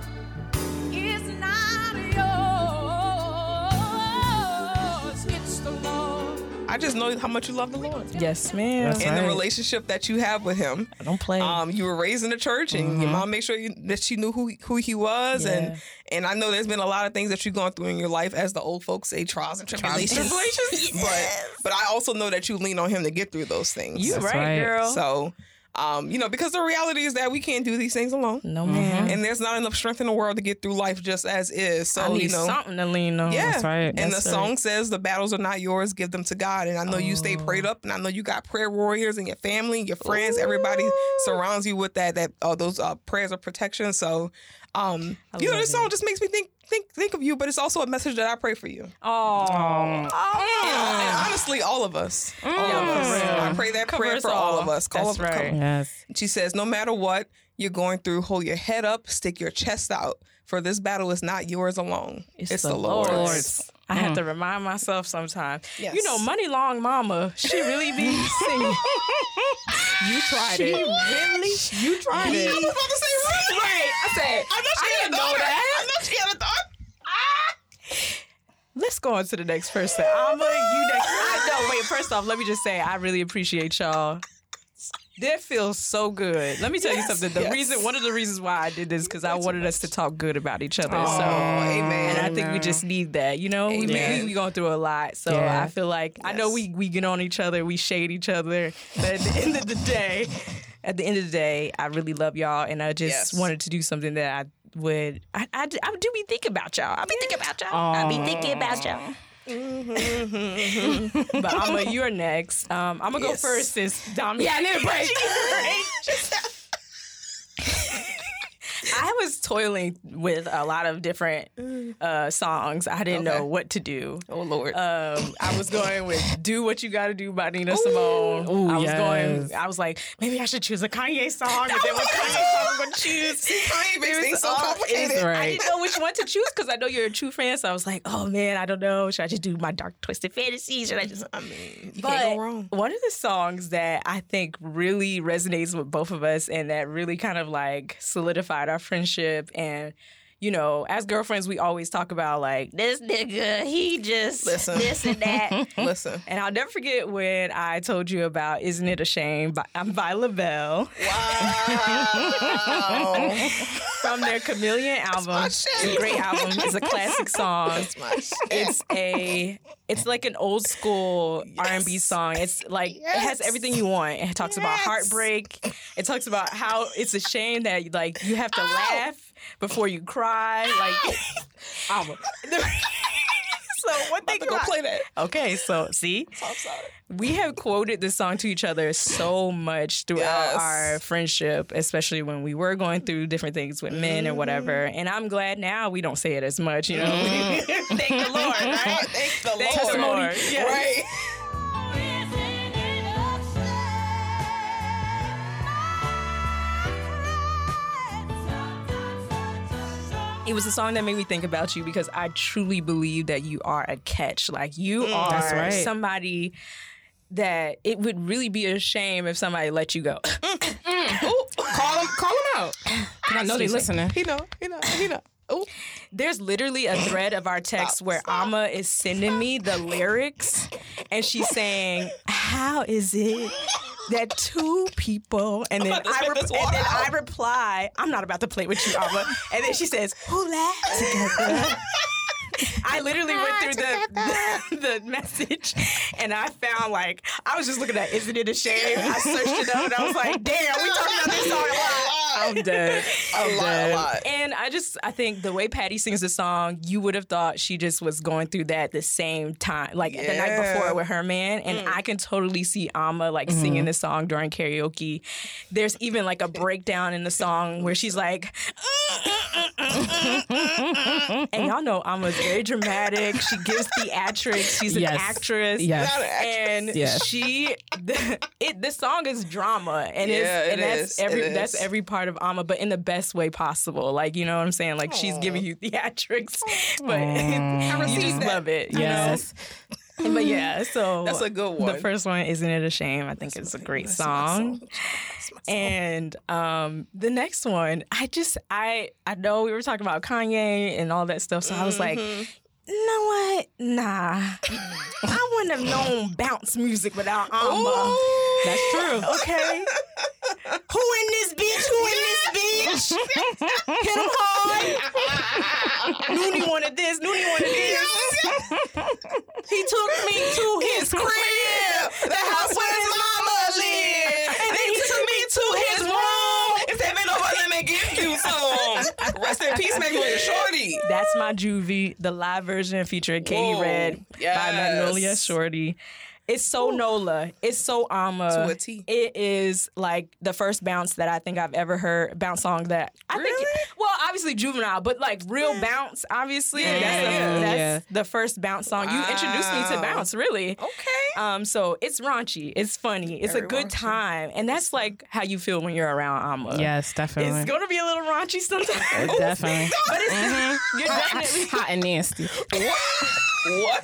is not yours, it's the Lord. I just know how much you love the Lord. Yes, ma'am. That's and right. the relationship that you have with him. I don't play. Um, you were raised in the church, and mm-hmm. your mom made sure you, that she knew who who he was, yeah. and and I know there's been a lot of things that you've gone through in your life, as the old folks say, trials and tribulations. tribulations. Yes. But but I also know that you lean on him to get through those things. You right, right, girl. So. Um, you know, because the reality is that we can't do these things alone. No, man. And there's not enough strength in the world to get through life just as is. So, I need you know, something to lean on. Yeah. That's right. And That's the right. song says, the battles are not yours, give them to God. And I know oh. you stay prayed up, and I know you got prayer warriors and your family, your friends, Ooh. everybody surrounds you with that, that, uh, those uh, prayers of protection. So, um, you know, this it. song just makes me think. Think think of you, but it's also a message that I pray for you. Oh, mm. and honestly, all of us, mm. all of us. Yeah. I pray that Cover prayer for all. all of us. Call That's up, right. Yes. She says, no matter what you're going through, hold your head up, stick your chest out. For this battle is not yours alone; it's, it's the, the Lord's. Lord's. I mm. have to remind myself sometimes. Yes. You know, Money Long Mama, she really be singing. You tried she it. Really? You tried it. I was about to say really. Right. I said, I, know she I didn't know daughter. that. I know she had a thought. Ah. Let's go on to the next person. Ama, you next. I know. Wait, first off, let me just say, I really appreciate y'all. That feels so good. Let me tell yes, you something. The yes. reason, one of the reasons why I did this, because I wanted us to talk good about each other. Oh, so, amen. And I think we just need that. You know, we, we, we going through a lot. So yeah. I feel like yes. I know we we get on each other, we shade each other, but at the end of the day, at the end of the day, I really love y'all, and I just yes. wanted to do something that I would. I I, I do be thinking about y'all. I be thinking about y'all. Aww. I be thinking about y'all. Mm-hmm. But Ama, you're next. Um, I'm gonna yes. go first since Dami. Yeah, I need a break. I was toiling with a lot of different uh, songs. I didn't okay. know what to do. Oh Lord! Um, I was going with "Do What You Gotta Do" by Nina Ooh. Simone. Ooh, I was yes. going. I was like, maybe I should choose a Kanye song. But then what Kanye song I'm gonna choose? Kanye makes things so complicated. Right. I didn't know which one to choose because I know you're a true fan. So I was like, oh man, I don't know. Should I just do my dark twisted fantasies? Should I just? I mean, you but can't go wrong. One of the songs that I think really resonates with both of us and that really kind of like solidified our friendship, and you know, as girlfriends, we always talk about like this nigga, he just listen. this and that. Listen, and I'll never forget when I told you about "Isn't It a Shame" by, I'm by LaBelle. Wow, from their Chameleon album. It's a great album. It's a classic song. That's my shit. It's a, it's like an old school yes. R and B song. It's like yes. it has everything you want. It talks yes. about heartbreak. It talks about how it's a shame that like you have to Ow. laugh before you cry, like I'm a, so one thing about play that. Okay, so see, so I'm sorry. We have quoted this song to each other so much throughout yes. our friendship, especially when we were going through different things with men mm-hmm. or whatever. And I'm glad now we don't say it as much, you know. Mm. Thank the Lord, right? Thank the Thank Lord, the Lord. Yes. right? It was a song that made me think about you because I truly believe that you are a catch. Like, you mm, are right. somebody that it would really be a shame if somebody let you go. Mm, mm. Ooh, call him, call him out. I know they're listening. He know, he know, he know. Ooh. There's literally a thread of our text stop, where stop. Ama is sending me the lyrics, and she's saying, how is it that two people, and then I re- and then I reply, I'm not about to play with you, Ama. And then she says, who laughed together? I literally went through the, the the message, and I found, like, I was just looking at Isn't It a Shame? I searched it up, and I was like, damn, we talking about this song a lot. I'm dead. I'm a lot, dead. A lot. And I just, I think the way Patti sings the song, you would have thought she just was going through that at the same time, like yeah. the night before with her man. And mm. I can totally see Ama, like, mm-hmm. singing the song during karaoke. There's even, like, a breakdown in the song where she's like, and y'all know Ama's very dramatic. She gives theatrics. She's yes. an actress. Yes. Not an actress. And yes. she, the, it, this song is drama. And, yeah, it's, and it that's, is. Every, it that's is. every part of Ama, but in the best way possible. Like, you know what I'm saying? Like, aww. She's giving you theatrics, but you just that. love it. Yes. You know? But yeah, so that's a good one. The first one, Isn't It a Shame? I think that's it's my, a great song. song. And um, the next one, I just I I know we were talking about Kanye and all that stuff, so mm-hmm. I was like, you know what? Nah, I wouldn't have known bounce music without Ama. Ooh. That's true. Okay. Who in this bitch? Who in this bitch? Hit him hard. Noonie wanted this. Noonie wanted this. He took me to his crib, the house where his mama lived, and then he took me to his room. If that man wasn't making you some, rest in peace, Magnolia Shorty. That's my juvie. The live version featuring Katie Red yes. by Magnolia Shorty. It's so Ooh. Nola. It's so Ama. To a T. It is like the first bounce that I think I've ever heard, bounce song that I really? think, it, well, obviously Juvenile, but like real yeah. bounce, obviously. Yeah. That's, the, that's yeah. the first bounce song. Wow. You introduced me to bounce, really. Okay. Um. So it's raunchy. It's funny. It's Very a good raunchy. time. And that's like how you feel when you're around Ama. Yes, definitely. It's going to be a little raunchy sometimes. Definitely. But it's mm-hmm. you're definitely hot and nasty. What? What?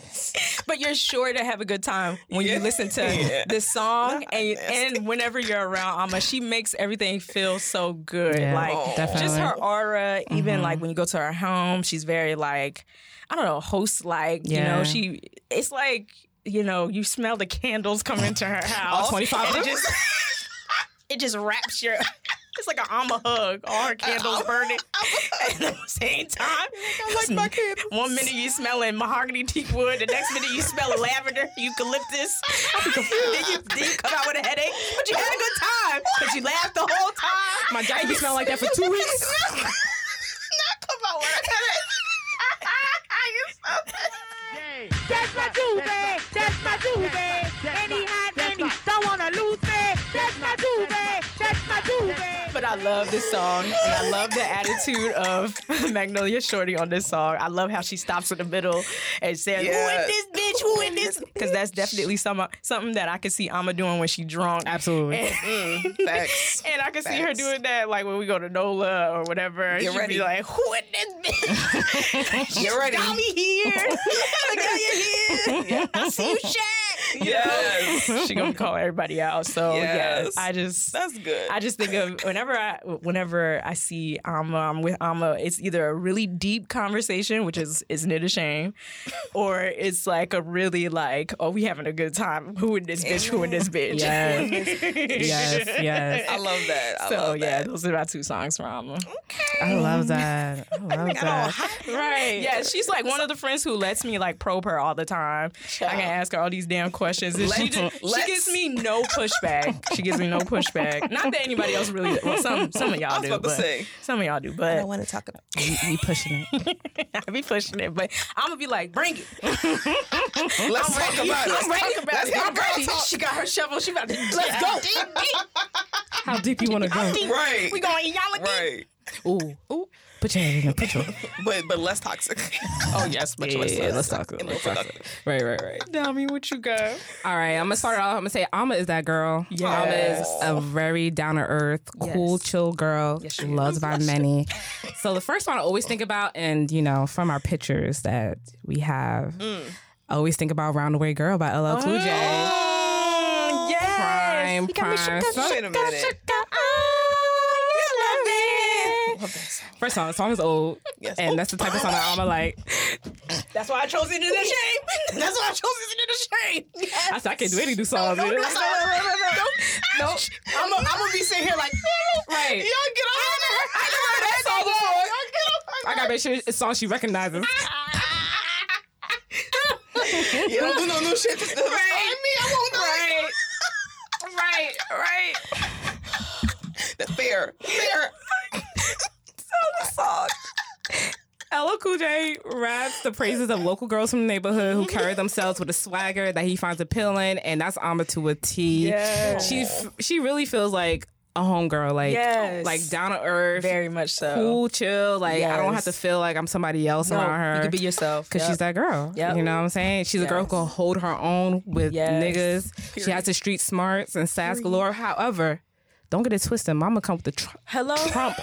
But you're sure to have a good time when yeah. you listen to yeah. this song, Not and and whenever you're around Ama, she makes everything feel so good. Yeah. Like oh. just her aura, mm-hmm. even like when you go to her home, she's very like, I don't know, host like. Yeah. You know, she it's like, you know, you smell the candles coming into her house. All twenty-five. And it just it just wraps your... It's like an Ama hug. All her candles uh, burning at the same time. I like my candles. One minute you smelling mahogany teak wood. The next minute you smell lavender, eucalyptus. Then you, then you come out with a headache. But you had a good time. But you laughed the whole time. My diaper smelled like that for two weeks. Not come out with a headache. That's my dude, man. That's my dude, man. Any hot, any don't want to lose, man. That's my dude, man. That's my dude, man. But I love this song, and I love the attitude of Magnolia Shorty on this song. I love how she stops in the middle and says, yeah. Who in this bitch? Who in this? Because that's definitely some, something that I could see Ama doing when she drunk. Absolutely. And, mm, facts. And I could facts. see her doing that, like, when we go to NOLA or whatever. She'd ready. be like, who in this bitch? You're ready. Got me here. I got you here. Yeah. I see you, Shaq. Yes. She gonna call everybody out. So, yes. yeah. I just... That's good. I just think of... When Whenever I, whenever I see Ama, I'm with Ama, it's either a really deep conversation, which is, isn't it a shame? Or it's like a really like, oh, we having a good time. Who in this bitch? Who in this bitch? Yes, yes, yes. I love that. I so, love yeah, that. Those are my two songs for Ama. Okay. I love that. I love I mean, that. I right. Yeah, she's like one of the friends who lets me like probe her all the time. Child. I can ask her all these damn questions. And she, just, she gives me no pushback. She gives me no pushback. Not that anybody else really does. Well, some some of y'all do. I was about to say. Some of y'all do, but I don't want to talk about it. We, we pushing it. I be pushing it, but I'm gonna be like, bring it. Let's I'm talk ready. about let's it. Let's talk about let's it. Have girl ready. Talk. She got her shovel. She about to let's go. Deep, deep. How deep you want to go? Right. We going y'all right. Ooh, ooh. Put your hand in the picture. But but less toxic. Oh yes, much yeah, less. Yeah, less toxic. Less toxic. Right, right, right. Dami, what you got? All right, I'm gonna start it off. I'm gonna say Ama is that girl. Yes. Ama is a very down to earth, cool, yes. chill girl. Yes, she loved by many. It. So the first one I always think about, and you know, from our pictures that we have, mm. I always think about "Roundaway Girl" by L L Cool J. Oh, yes. Prime, prime. Shaka, wait a minute. Shaka, first of all, the song is old, yes. and oh, that's the type of song that I'm like. That's why I chose Into the Shame. That's why I chose Into the Shame. Yes. I said I can't do any new songs. No, no, no, no, no. I'm gonna be sitting here like, right. Y'all get on her. I never heard that song before. I gotta make sure it's a song she recognizes. You don't do no new shit. Right. I mean, I won't know. Right. Right. Right. That's fair. Fair. Song. L L Cool J raps the praises of local girls from the neighborhood who carry themselves with a swagger that he finds appealing, and that's Ama to a T. Yes. She f- she really feels like a homegirl, like yes. like down to earth, very much so, cool, chill. Like yes. I don't have to feel like I'm somebody else no, around her. You can be yourself because yep. she's that girl. Yep. You know what I'm saying? She's yes. a girl who can hold her own with yes. niggas. Period. She has the street smarts and sass galore. However, don't get it twisted. Mama come with the tr- hello Trump.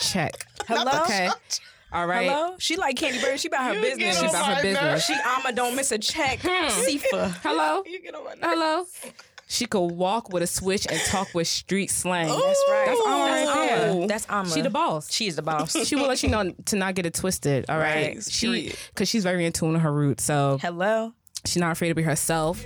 Check. Hello? Okay. All right. Hello? She like Candy Bird. She about her you business. She about her business. Nerve. She Ama don't miss a check. Hmm. Sifa. Hello? You get on my nerves. Hello? She could walk with a switch and talk with street slang. Ooh, that's right. That's Ama right there. That's Ama. She the boss. She is the boss. She will let you know to not get it twisted. All right. right. She, because she's very in tune with her roots. So. Hello? She's not afraid to be herself.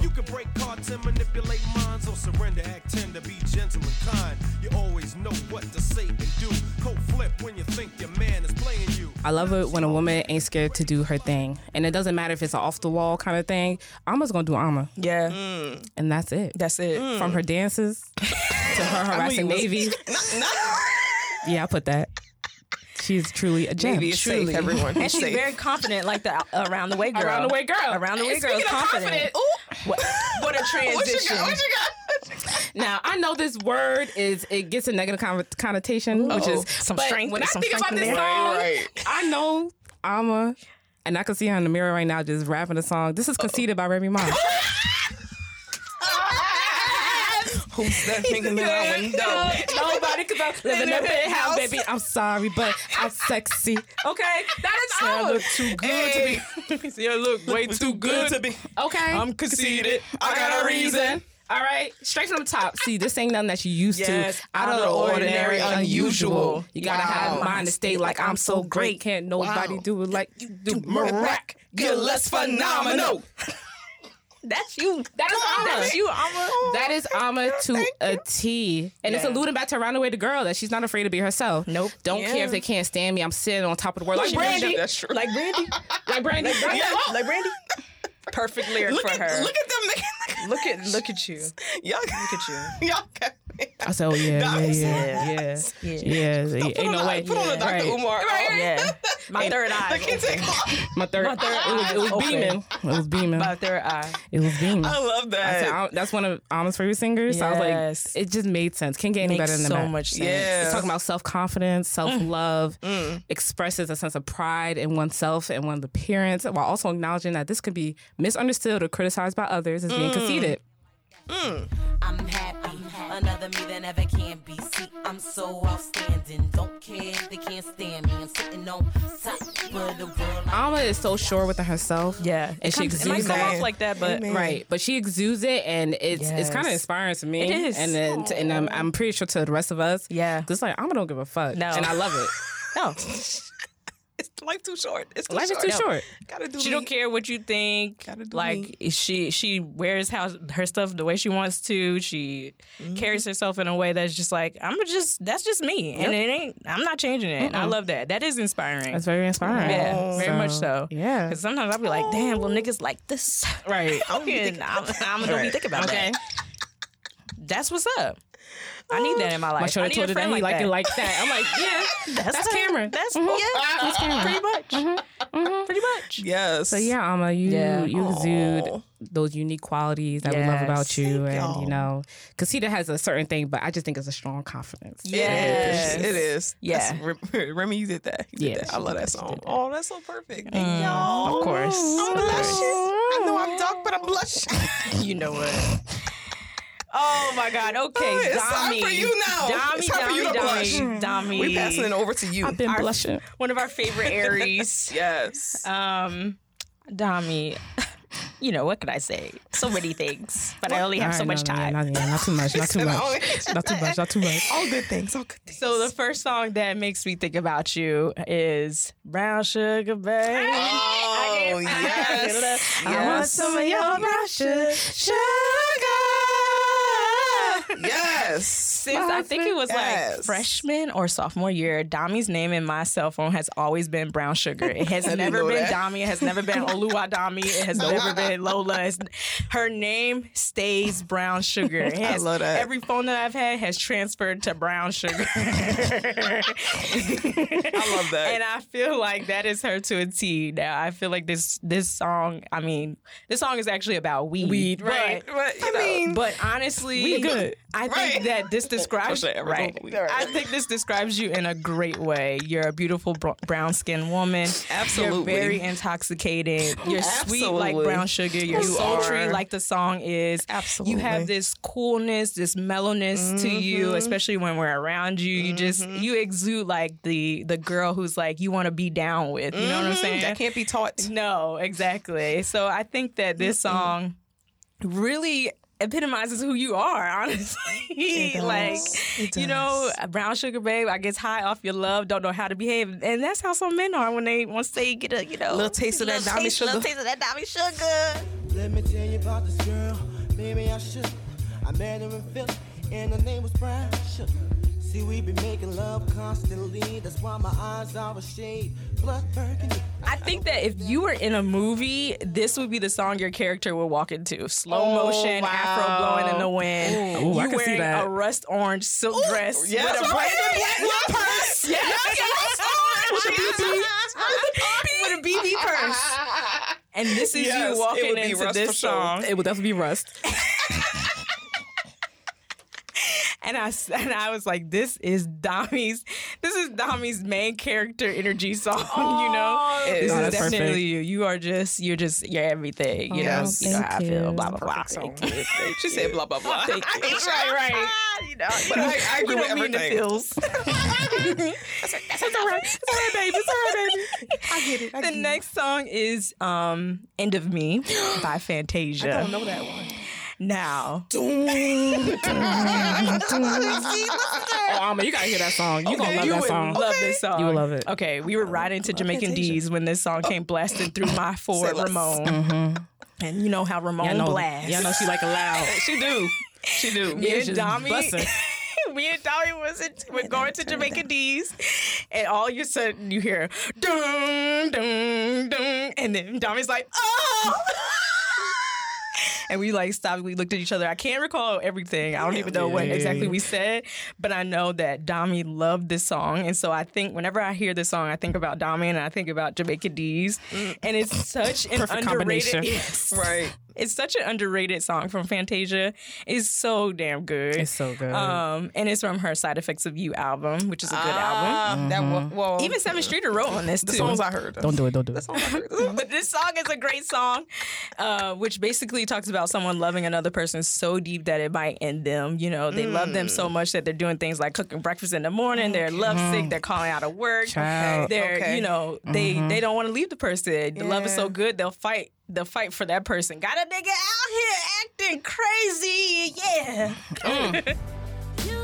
You can break hearts and manipulate minds or surrender, act tender, be gentle and kind. You always know what to say and do. Go flip when you think your man is playing you. I love it when a woman ain't scared to do her thing. And it doesn't matter if it's an off-the-wall kind of thing. Ama's gonna do Ama. Yeah. Mm. And that's it. That's it. Mm. From her dances to her harassing Navy. Yeah, I put that. She's truly a gem. Maybe it's truly. Safe, everyone. And she's safe. Very confident, like the uh, around the way girl. Around the way girl. Around the way girl is confident. confident. Ooh. What, what a transition. What you got? What you got? Now, I know this word is, it gets a negative con- connotation, Ooh. which is some strength. When I think about this song, right, right. I know Ama, and I can see her in the mirror right now just rapping a song. This is Conceited by Remy Ma. Who's that thing in my window? Nobody, because I'm living in a penthouse, baby. I'm sorry, but I'm sexy. Okay, that is all. I look too good hey. to be. See, I look way look too good, good to be. Okay, I'm conceited. I got a reason. All right, straight from the top. See, this ain't nothing that you used yes, to. Out, out of the ordinary, ordinary unusual. unusual. You gotta wow. have a mind to stay like I'm so great. Can't nobody wow. do it like you do. Mirac, you're less phenomenal. That's you. That is Ama. That's you, Ama. That is Ama to a T. And yeah. it's alluding back to around the way the girl that she's not afraid to be herself. Nope. Don't yeah. care if they can't stand me. I'm sitting on top of the world. Like Brandy. That's true. Like Brandy. Like Brandy. Like Brandy. Yeah. Like Brandy. Perfect lyric look for at, her. Look at them. Look at look at you. Y'all look at you. Y'all got me. I said, oh yeah, no, yeah, yeah, yeah, yeah, yeah, yeah. Ain't no way. Put on a Doctor Umar. Right. Oh, yeah. My third eye. My third. My third. It was, it was okay. beaming. It was beaming. My third eye. It was beaming. I love that. I said, I, that's one of Ama's favorite singers. Yes. So I was like, it just made sense. Can't get any better than so that. So much sense. Yeah. It's talking about self confidence, self love, mm. mm. expresses a sense of pride in oneself and one's appearance, while also acknowledging that this could be misunderstood or criticized by others as being mm. conceited. Mm. I'm happy, another me that never can be. See, I'm so outstanding. Don't care, they can't stand me. I'm sitting on top of the world. Ama is so sure within herself. Yeah, and she exudes it. It might go off like that, but Amen. Right. But she exudes it, and it's yes. it's kind of inspiring to me. It is, and then to, and I'm, I'm pretty sure to the rest of us. Yeah, it's like Ama don't give a fuck. No, and I love it. No. Life too short. It's too life short. is too short. No. Gotta do. She me. Don't care what you think. Gotta do. Like me. she, she wears how her stuff the way she wants to. She mm-hmm. carries herself in a way that's just like I'm just. That's just me, yep. and it ain't. I'm not changing it. Mm-mm. I love that. That is inspiring. That's very inspiring. Yeah, oh, very so, much so. Yeah. Because sometimes I'll be like, damn, well niggas like this. Right. I'm gonna be thinking about okay. that. That's what's up. I need that in my life. My shorty I need told a friend that he like, like that. It like that. I'm like, yeah, that's, that's Cameron. That's mm-hmm. yeah, that's Cameron. Pretty much, mm-hmm. Mm-hmm. pretty much. Yes. So yeah, Ama, you yeah. you exude Aww. Those unique qualities that yes. we love about you, Thank and y'all. You know, Casita has a certain thing, but I just think it's a strong confidence. Yes, it is. It is. Yeah, Remy, you did that. You did yeah, that. I love that song. That. Oh, that's so perfect. Thank mm, y'all. Of course. I'm blushing. I know I'm dark, but I'm blushing. You know what? Oh my God! Okay, Dami. It's time for you now. Dami, it's time Dami, for you to Dami, Dami, Dami. We're passing it over to you. I've been our, blushing. One of our favorite Aries. Yes. Um, Dami. You know what could I say? So many things, but what? I only have right, so no, much time. No, no, no, not too much. Not too much. Not too much. Not too much. All good things. All good things. So the first song that makes me think about you is "Brown Sugar Baby." Oh I get, yes. I, I yes. want some of your brown sugar. sugar. Yes. Since my I husband, think it was yes. like freshman or sophomore year, Dami's name in my cell phone has always been Brown Sugar. It has never been that. Dami. It has never been Oluwa Dami. It has never been Lola. It's, her name stays Brown Sugar. It has, I love that. Every phone that I've had has transferred to Brown Sugar. I love that. And I feel like that is her to a T. Now I feel like this this song. I mean, this song is actually about weed. Weed, right? But, but, I know, mean, but honestly, we good. I right. think that this describes right. I think this describes you in a great way. You're a beautiful bro- brown-skinned woman. Absolutely, you're very intoxicated. You're Absolutely. Sweet like brown sugar. You're you sultry are. Like the song is. Absolutely, you have this coolness, this mellowness mm-hmm. to you, especially when we're around you. You mm-hmm. just you exude like the the girl who's like you want to be down with. You mm-hmm. know what I'm saying? That can't be taught. No, exactly. So I think that this song really epitomizes who you are, honestly. Like, you know, a brown sugar babe, I guess high off your love, don't know how to behave. And that's how some men are when they once they get a, you know, little taste of that Dami sugar. Little taste of that Dami sugar. Let me tell you about this girl. Maybe I should. I met her in Philly, and her name was Brown Sugar. See, we be making love constantly. That's why my eyes are a shade. Blood burgundy. I think that if you were in a movie, this would be the song your character would walk into. Slow oh, motion, wow. Afro blowing in the wind. Ooh, you I can wearing see that. A rust orange silk Ooh, dress yes, with a branded black love purse. Yes, yes, yes. With a B B, with a B B purse. And this is yes, you walking into this song. Sure. It would definitely be rust. And I, and I was like, this is Dami's, this is Dami's main character energy song, oh, you know? This no, is definitely perfect. You. You are just, you're just, you're everything, you oh, know? You know how I feel, blah, blah, blah. She said blah, blah, blah. Right, right. You know, but I, I agree with everything. The feels. That's right, that's all right. It's all right, baby. It's all right, baby. I get it. I the get next it. Song is um, End of Me by Fantasia. I don't know that one. Now. Oh, Ama, you gotta hear that song. You okay, gonna love you that song. Love okay. this song. You will love it. Okay, we were riding to Jamaican D's when this song came blasting through my Ford Ramon. Mm-hmm. And you know how Ramon y'all know, blasts. Y'all know she like a loud. she do. She do. Me and Dami. Me and Dami was at, we're going to Jamaica D's, and all of a sudden you hear dum dum dum, and then Dami's like, oh. And we like stopped. We looked at each other. I can't recall everything. I don't even know what exactly we said, but I know that Dami loved this song. And so I think whenever I hear this song, I think about Dami and I think about Jamaica D's. And it's such an perfect underrated, yes, right? It's such an underrated song from Fantasia. It's so damn good. It's so good. Um, and it's from her Side Effects of You album, which is a good uh, album. Mm-hmm. That well, well, even Seventh Streeter wrote on this too. The songs I heard. Don't do it. Don't do it. The songs I heard. But this song is a great song, uh, which basically talks about someone loving another person so deep that it might end them. You know, they mm. love them so much that they're doing things like cooking breakfast in the morning. They're lovesick. Mm. They're calling out of work. Child. They're okay. You know, they mm-hmm. they don't want to leave the person. The yeah. love is so good they'll fight. The fight for that person. Got a nigga out here acting crazy, yeah. Mm. You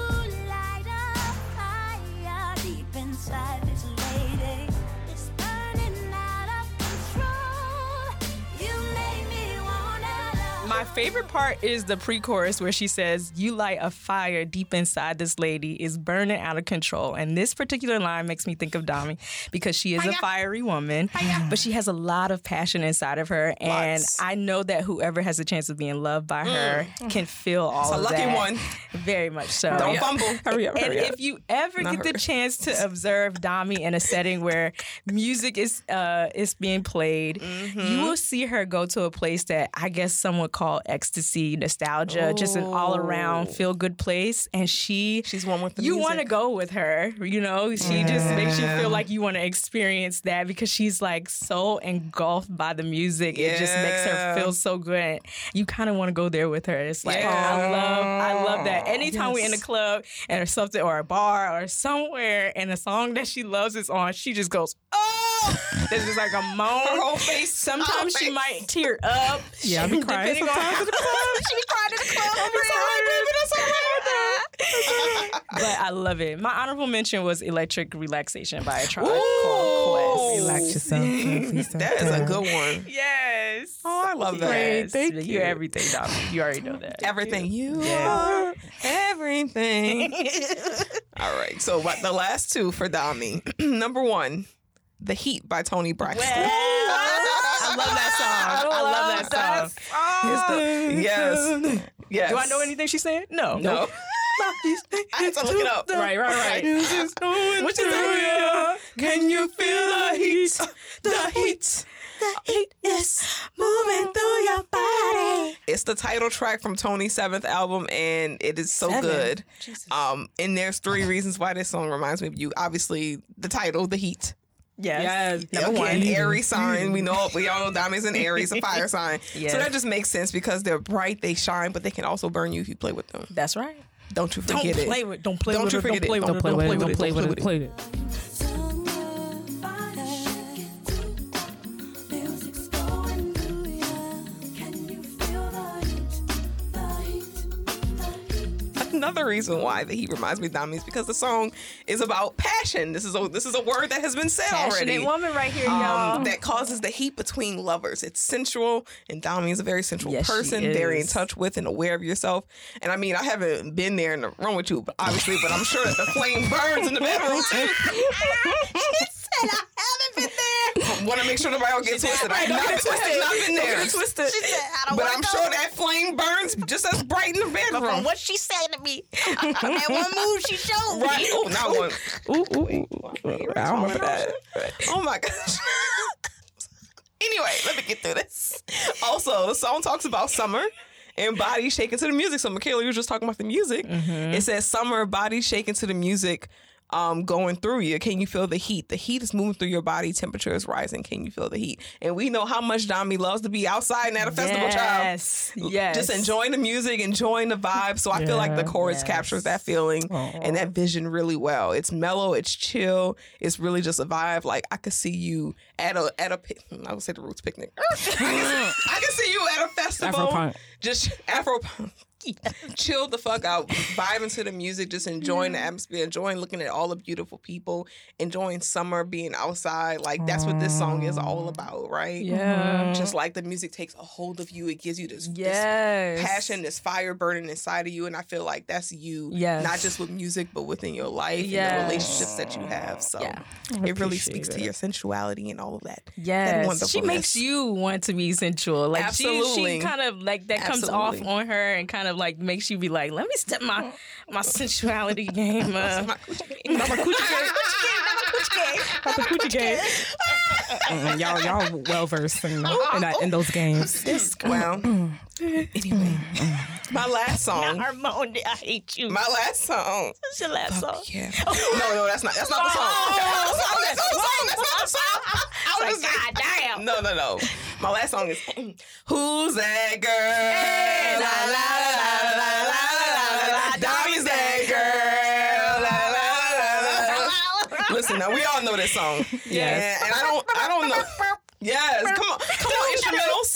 light a fire deep inside this lady. It's burning out of control. You made me wanna love. My favorite part is the pre-chorus where she says, "You light a fire deep inside this lady. It's burning out of control." And this particular line makes me think of Dami because she is a fiery woman, but she has a lot of passion inside of her. And lots. I know that whoever has a chance of being loved by her mm. can feel all of that. It's a lucky one. Very much so. Don't fumble. Hurry up, hurry and up. And if you ever Not get hurry. the chance to observe Dami in a setting where music is, uh, is being played, mm-hmm. you will see her go to a place that I guess some would call ecstasy, nostalgia, ooh. Just an all-around feel-good place. And she... She's one with the you music. You want to go with her, you know? She yeah. just makes you feel like you want to experience that because she's, like, so engulfed by the music. Yeah. It just makes her feel so good. You kind of want to go there with her. It's like, yeah. I love I love that. Anytime yes. we're in a club and or something or a bar or somewhere and a song that she loves is on, she just goes, oh! There's just, like, a moan. Her whole face. Sometimes she face. might tear up. Yeah, I'll be crying sometimes at the club. She be crying at the club. I'll be sorry, baby. That's all right with that. But I love it. My honorable mention was Electric Relaxation by a Tribe Called Quest. Relax yourself. That is a good one. Yes. Oh, I love that. Yes. Thank You're you. everything, Dami. You already know that. Everything. You yeah. are everything. All right. So the last two for Dami. Number one. The Heat by Toni Braxton. Well, I love that song. I, I love, love that song. song. Yes. Yes. Do I know anything she said? No. No. I had to look it up. Right, right, right. What you doing? Can you feel the heat? The heat. The heat is moving through your body. It's the title track from Toni's seventh album, and it is so Seven. good. Jesus. Um, and there's three reasons why this song reminds me of you. Obviously, the title, The Heat. Yes. yes. Number okay. one. An Aries sign. We know we all know Dami's an Aries, a fire sign. Yes. So that just makes sense because they're bright, they shine, but they can also burn you if you play with them. That's right. Don't you forget don't it. Play with, don't play don't with you it. Don't play with it. Don't play with it. Don't play with it. Don't play with it. Another reason why that he reminds me of Dami is because the song is about passion. This is a this is a word that has been said Passionate already. Passionate woman right here, um, y'all. That causes the heat between lovers. It's sensual, and Dami is a very sensual yes, person, very in touch with and aware of yourself. And I mean, I haven't been there in the room with you, obviously, but I'm sure that the flame burns in the bedroom too. And I haven't been there. I want to make sure nobody else gets twisted. I have not been there. She said, I don't but I'm go. sure that flame burns just as bright in the bedroom. But from what she said to me, that one move she showed right. me. Ooh, not one. Ooh, ooh, ooh. I don't remember that. Oh, my gosh. Anyway, let me get through this. Also, the song talks about summer and body shaking to the music. So, Michaela, you were just talking about the music. Mm-hmm. It says summer, body shaking to the music. Um, going through you. Can you feel the heat? The heat is moving through your body. Temperature is rising. Can you feel the heat? And we know how much Dami loves to be outside and at a festival, yes. child. Yes. Just enjoying the music, enjoying the vibe. So I yeah. feel like the chorus yes. captures that feeling Aww. and that vision really well. It's mellow. It's chill. It's really just a vibe. Like, I could see you at a, at a I would say the Roots Picnic. I could see you at a festival. Afro-punk. Just Afro-punk. yeah. Chill the fuck out, vibing to the music, just enjoying yeah. the atmosphere, enjoying looking at all the beautiful people, enjoying summer, being outside. Like, that's what this song is all about, right? Yeah. Just like the music takes a hold of you. It gives you this, yes. this passion, this fire burning inside of you. And I feel like that's you, yes. not just with music, but within your life yes. and the relationships that you have. So yeah. it really speaks it. to your sensuality and all of that. Yes. That she makes you want to be sensual. Like, absolutely. She, she kind of like that absolutely. comes off on her and kind of like makes you be like, let me step my my sensuality game up. My coochie game. Not my coochie game. Not my coochie game. Mm-mm, y'all, y'all well versed in, in, in those games. Well, anyway, my last song. Harmonia, I hate you. My last song. That's your last song. Yeah. No, no, that's not. That's not the song. Oh, that's not the song. That's not the song. I was like, God damn. No, no, no. My last song is "Who's That Girl?" La la la la la la. Dami's that girl. La la la la. Listen, now we all know this song. Yes. And I don't. I don't know. Yes, come on, come on, instrumentals,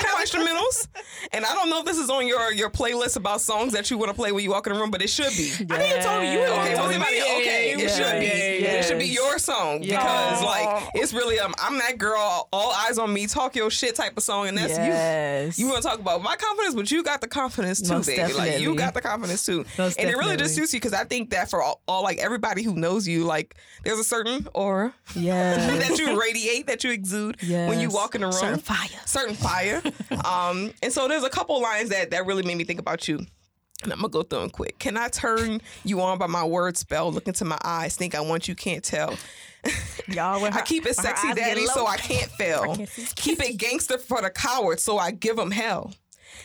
come on, instrumentals. And I don't know if this is on your, your playlist about songs that you want to play when you walk in the room, but it should be. Yes. I didn't tell you. Okay, was anybody okay? It yes. should be. Yes. It should be your song because, oh. like, it's really um, I'm that girl, all eyes on me, talk your shit type of song, and that's yes. you. You want to talk about my confidence, but you got the confidence too, Most baby. Definitely. Like, you got the confidence too, Most and definitely. It really just suits you because I think that for all, all like everybody who knows you, like, there's a certain aura yes. that you radiate, that you exude. Yes. When you walk in the room, certain fire, certain fire. um, and so there's a couple lines that that really made me think about you, and I'm gonna go through them quick. Can I turn you on by my word spell? Look into my eyes, think I want you, can't tell. Y'all, her, I keep it sexy, daddy, so I can't fail. I can't keep it gangster for the coward, so I give them hell.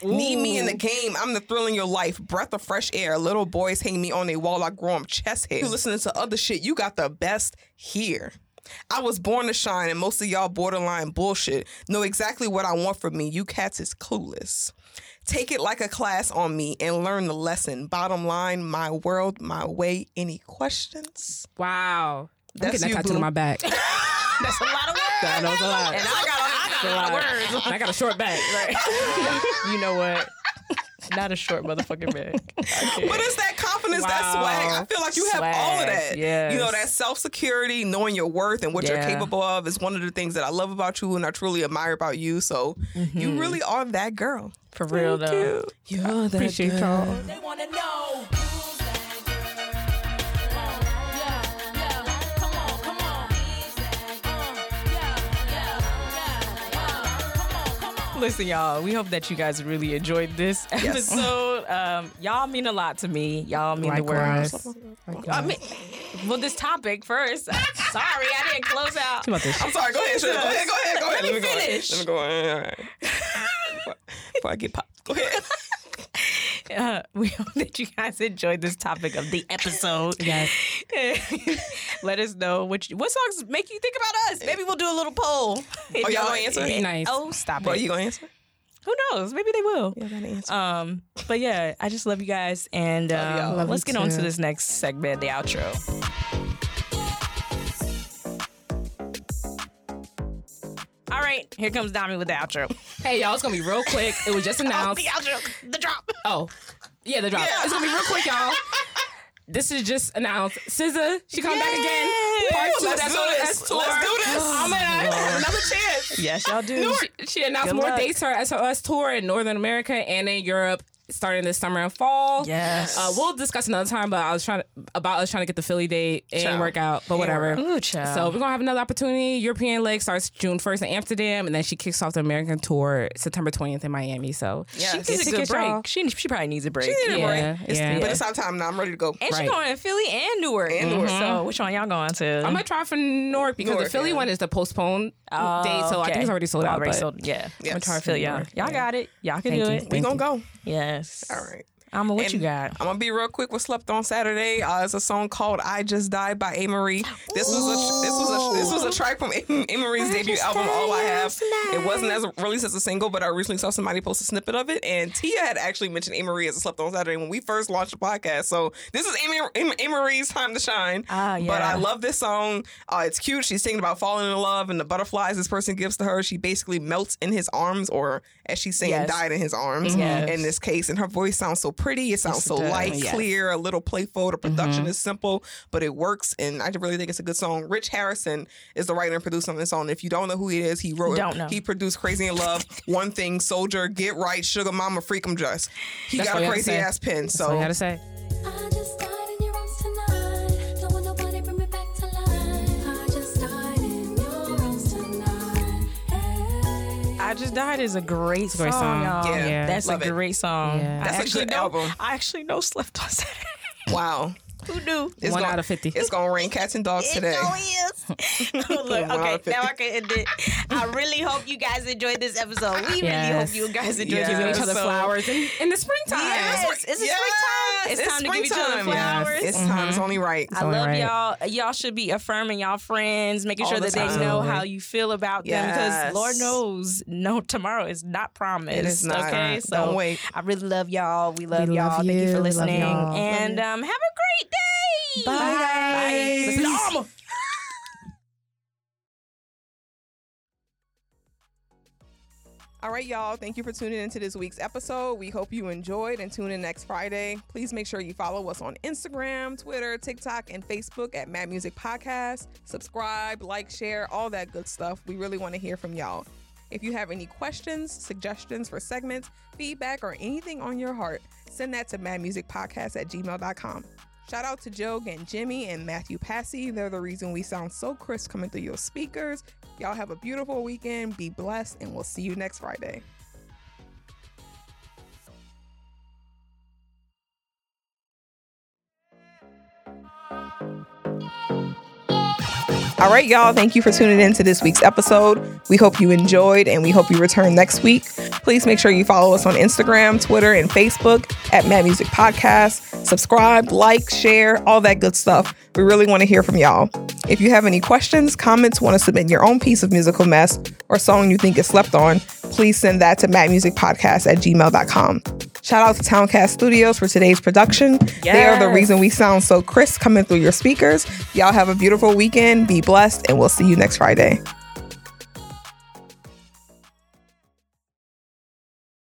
Ooh. Need me in the game, I'm the thrill in your life, breath of fresh air, little boys hang me on a wall, I grow them chest hair. You listening to other shit, you got the best here. I was born to shine, and most of y'all borderline bullshit know exactly what I want from me. You cats is clueless. Take it like a class on me and learn the lesson. Bottom line, my world, my way. Any questions? Wow. That's I'm getting that tattoo on my back. That's a lot of words. That was a lot. And I got, I got a lot of words. And I got a short back. Right? You know what? Not a short motherfucking bag. Okay. But it's that confidence, wow. that swag. I feel like you have swag. All of that. Yes. You know, that self-security, knowing your worth and what yeah. you're capable of is one of the things that I love about you and I truly admire about you. So mm-hmm. you really are that girl. For real, Thank though. You. You're I that appreciate girl. Y'all. They want to know. Listen, y'all, we hope that you guys really enjoyed this yes. episode. Um, y'all mean a lot to me. Y'all mean Likewise. The world. I mean, well, this topic first. I'm sorry, I didn't close out. I'm sorry, go ahead, go ahead, go ahead, go ahead. Let, let, let me finish. Go ahead. Let me go ahead. All right. Before I get popped. Go ahead. Uh, we hope that you guys enjoyed this topic of the episode. Yes. Let us know what you, what songs make you think about us. Maybe we'll do a little poll. Oh, y'all gonna answer? Be nice. Oh, stop Bro, it. Are you gonna answer? Who knows? Maybe they will. Yeah, that answer. Um, but yeah, I just love you guys, and um, love let's get too. on to this next segment, the outro. All right, here comes Dami with the outro. Hey, y'all, it's going to be real quick. It was just announced. Oh, the outro, the drop. Oh, yeah, the drop. Yeah. It's going to be real quick, y'all. This is just announced. S Z A, she come yeah. back again. Part two, let's that's on the S tour. Let's do this. Oh, man, I have another chance. Yes, y'all do. She, she announced Good more luck. dates for her S O S tour in Northern America and in Europe. Starting this summer and fall. Yes. Uh, we'll discuss another time, but I was trying to, about us trying to get the Philly date and child. work out, but whatever. Yeah. Ooh, child. So we're going to have another opportunity. European leg starts June first in Amsterdam, and then she kicks off the American tour September twentieth in Miami. So yes. she needs it's a good break. break. She she probably needs a break. She needs yeah. a break. It's, yeah. But it's our time now. I'm ready to go. And right. she's going to Philly and Newark. And Newark. Mm-hmm. So which one y'all going to? I'm going to try for Newark because Newark, the Philly yeah. one is the postponed oh, date, so okay. I think it's already sold well, out. Already sold, yeah. Yes. I'm going to try for Philly. Y'all yeah. got it. Y'all can Thank do you. it. We're going to go. Yeah. All right. Ama, what and you got? I'm going to be real quick with Slept On Saturday. Uh, it's a song called I Just Died by Amerie. This Ooh. was a this was a, this was a track from Amerie's debut album, All I Have. It wasn't as released as a single, but I recently saw somebody post a snippet of it. And Tia had actually mentioned Amerie as a Slept On Saturday when we first launched the podcast. So this is Amerie's time to shine. Ah, yeah. But I love this song. Uh, it's cute. She's singing about falling in love and the butterflies this person gives to her. She basically melts in his arms, or as she's saying, yes. died in his arms yes. in this case. And her voice sounds so pretty. It sounds it's so done. light, yes. clear, a little playful. The production mm-hmm. is simple, but it works. And I really think it's a good song. Rich Harrison is the writer and producer on this song. If you don't know who he is, he wrote don't know. He produced Crazy in Love, One Thing, Soldier, Get Right, Sugar Mama, Freak 'Em Just. He That's got a crazy ass pen. That's so what I gotta say. I just died in your arms tonight. Don't want nobody bring me back to life. I just died in your arms tonight. Hey. I Just Died is a great it's song. Great song. Yeah, yeah. That's Love a it. great song. Yeah. That's I a actually good know, album. I actually know Slept On Saturday. Wow. Who knew? It's One gonna, out of fifty. It's going to rain cats and dogs it today. It is. Look, okay, now I can end it. I really hope you guys enjoyed this episode. We yes. really hope you guys enjoyed yes. giving each other so, flowers in, in the springtime. Yes, it's a yes. springtime. It's, it's time springtime. to give each other flowers. Yes. It's mm-hmm. time. It's only right. It's I only love right. y'all. Y'all should be affirming y'all friends, making All sure the that time. they know how you feel about yes. them, because Lord knows, no tomorrow is not promised. It is not. Okay, so don't wait. I really love y'all. We love we y'all. Love Thank you, you for listening, and um, have a great. Day. Bye. Bye. This is Ama. All right, y'all. Thank you for tuning into this week's episode. We hope you enjoyed, and tune in next Friday. Please make sure you follow us on Instagram, Twitter, TikTok, and Facebook at Mad Music Podcast. Subscribe, like, share, all that good stuff. We really want to hear from y'all. If you have any questions, suggestions for segments, feedback, or anything on your heart, send that to madmusicpodcast at gmail dot com. Shout out to Joe and Jimmy and Matthew Passy. They're the reason we sound so crisp coming through your speakers. Y'all have a beautiful weekend. Be blessed, and we'll see you next Friday. All right, y'all. Thank you for tuning in to this week's episode. We hope you enjoyed, and we hope you return next week. Please make sure you follow us on Instagram, Twitter, and Facebook at Mad Music Podcast. Subscribe, like, share, all that good stuff. We really want to hear from y'all. If you have any questions, comments, want to submit your own piece of musical mess or song you think is slept on, please send that to madmusicpodcast at gmail dot com. Shout out to Towncast Studios for today's production. Yes. They are the reason we sound so crisp coming through your speakers. Y'all have a beautiful weekend. Be blessed, and we'll see you next Friday.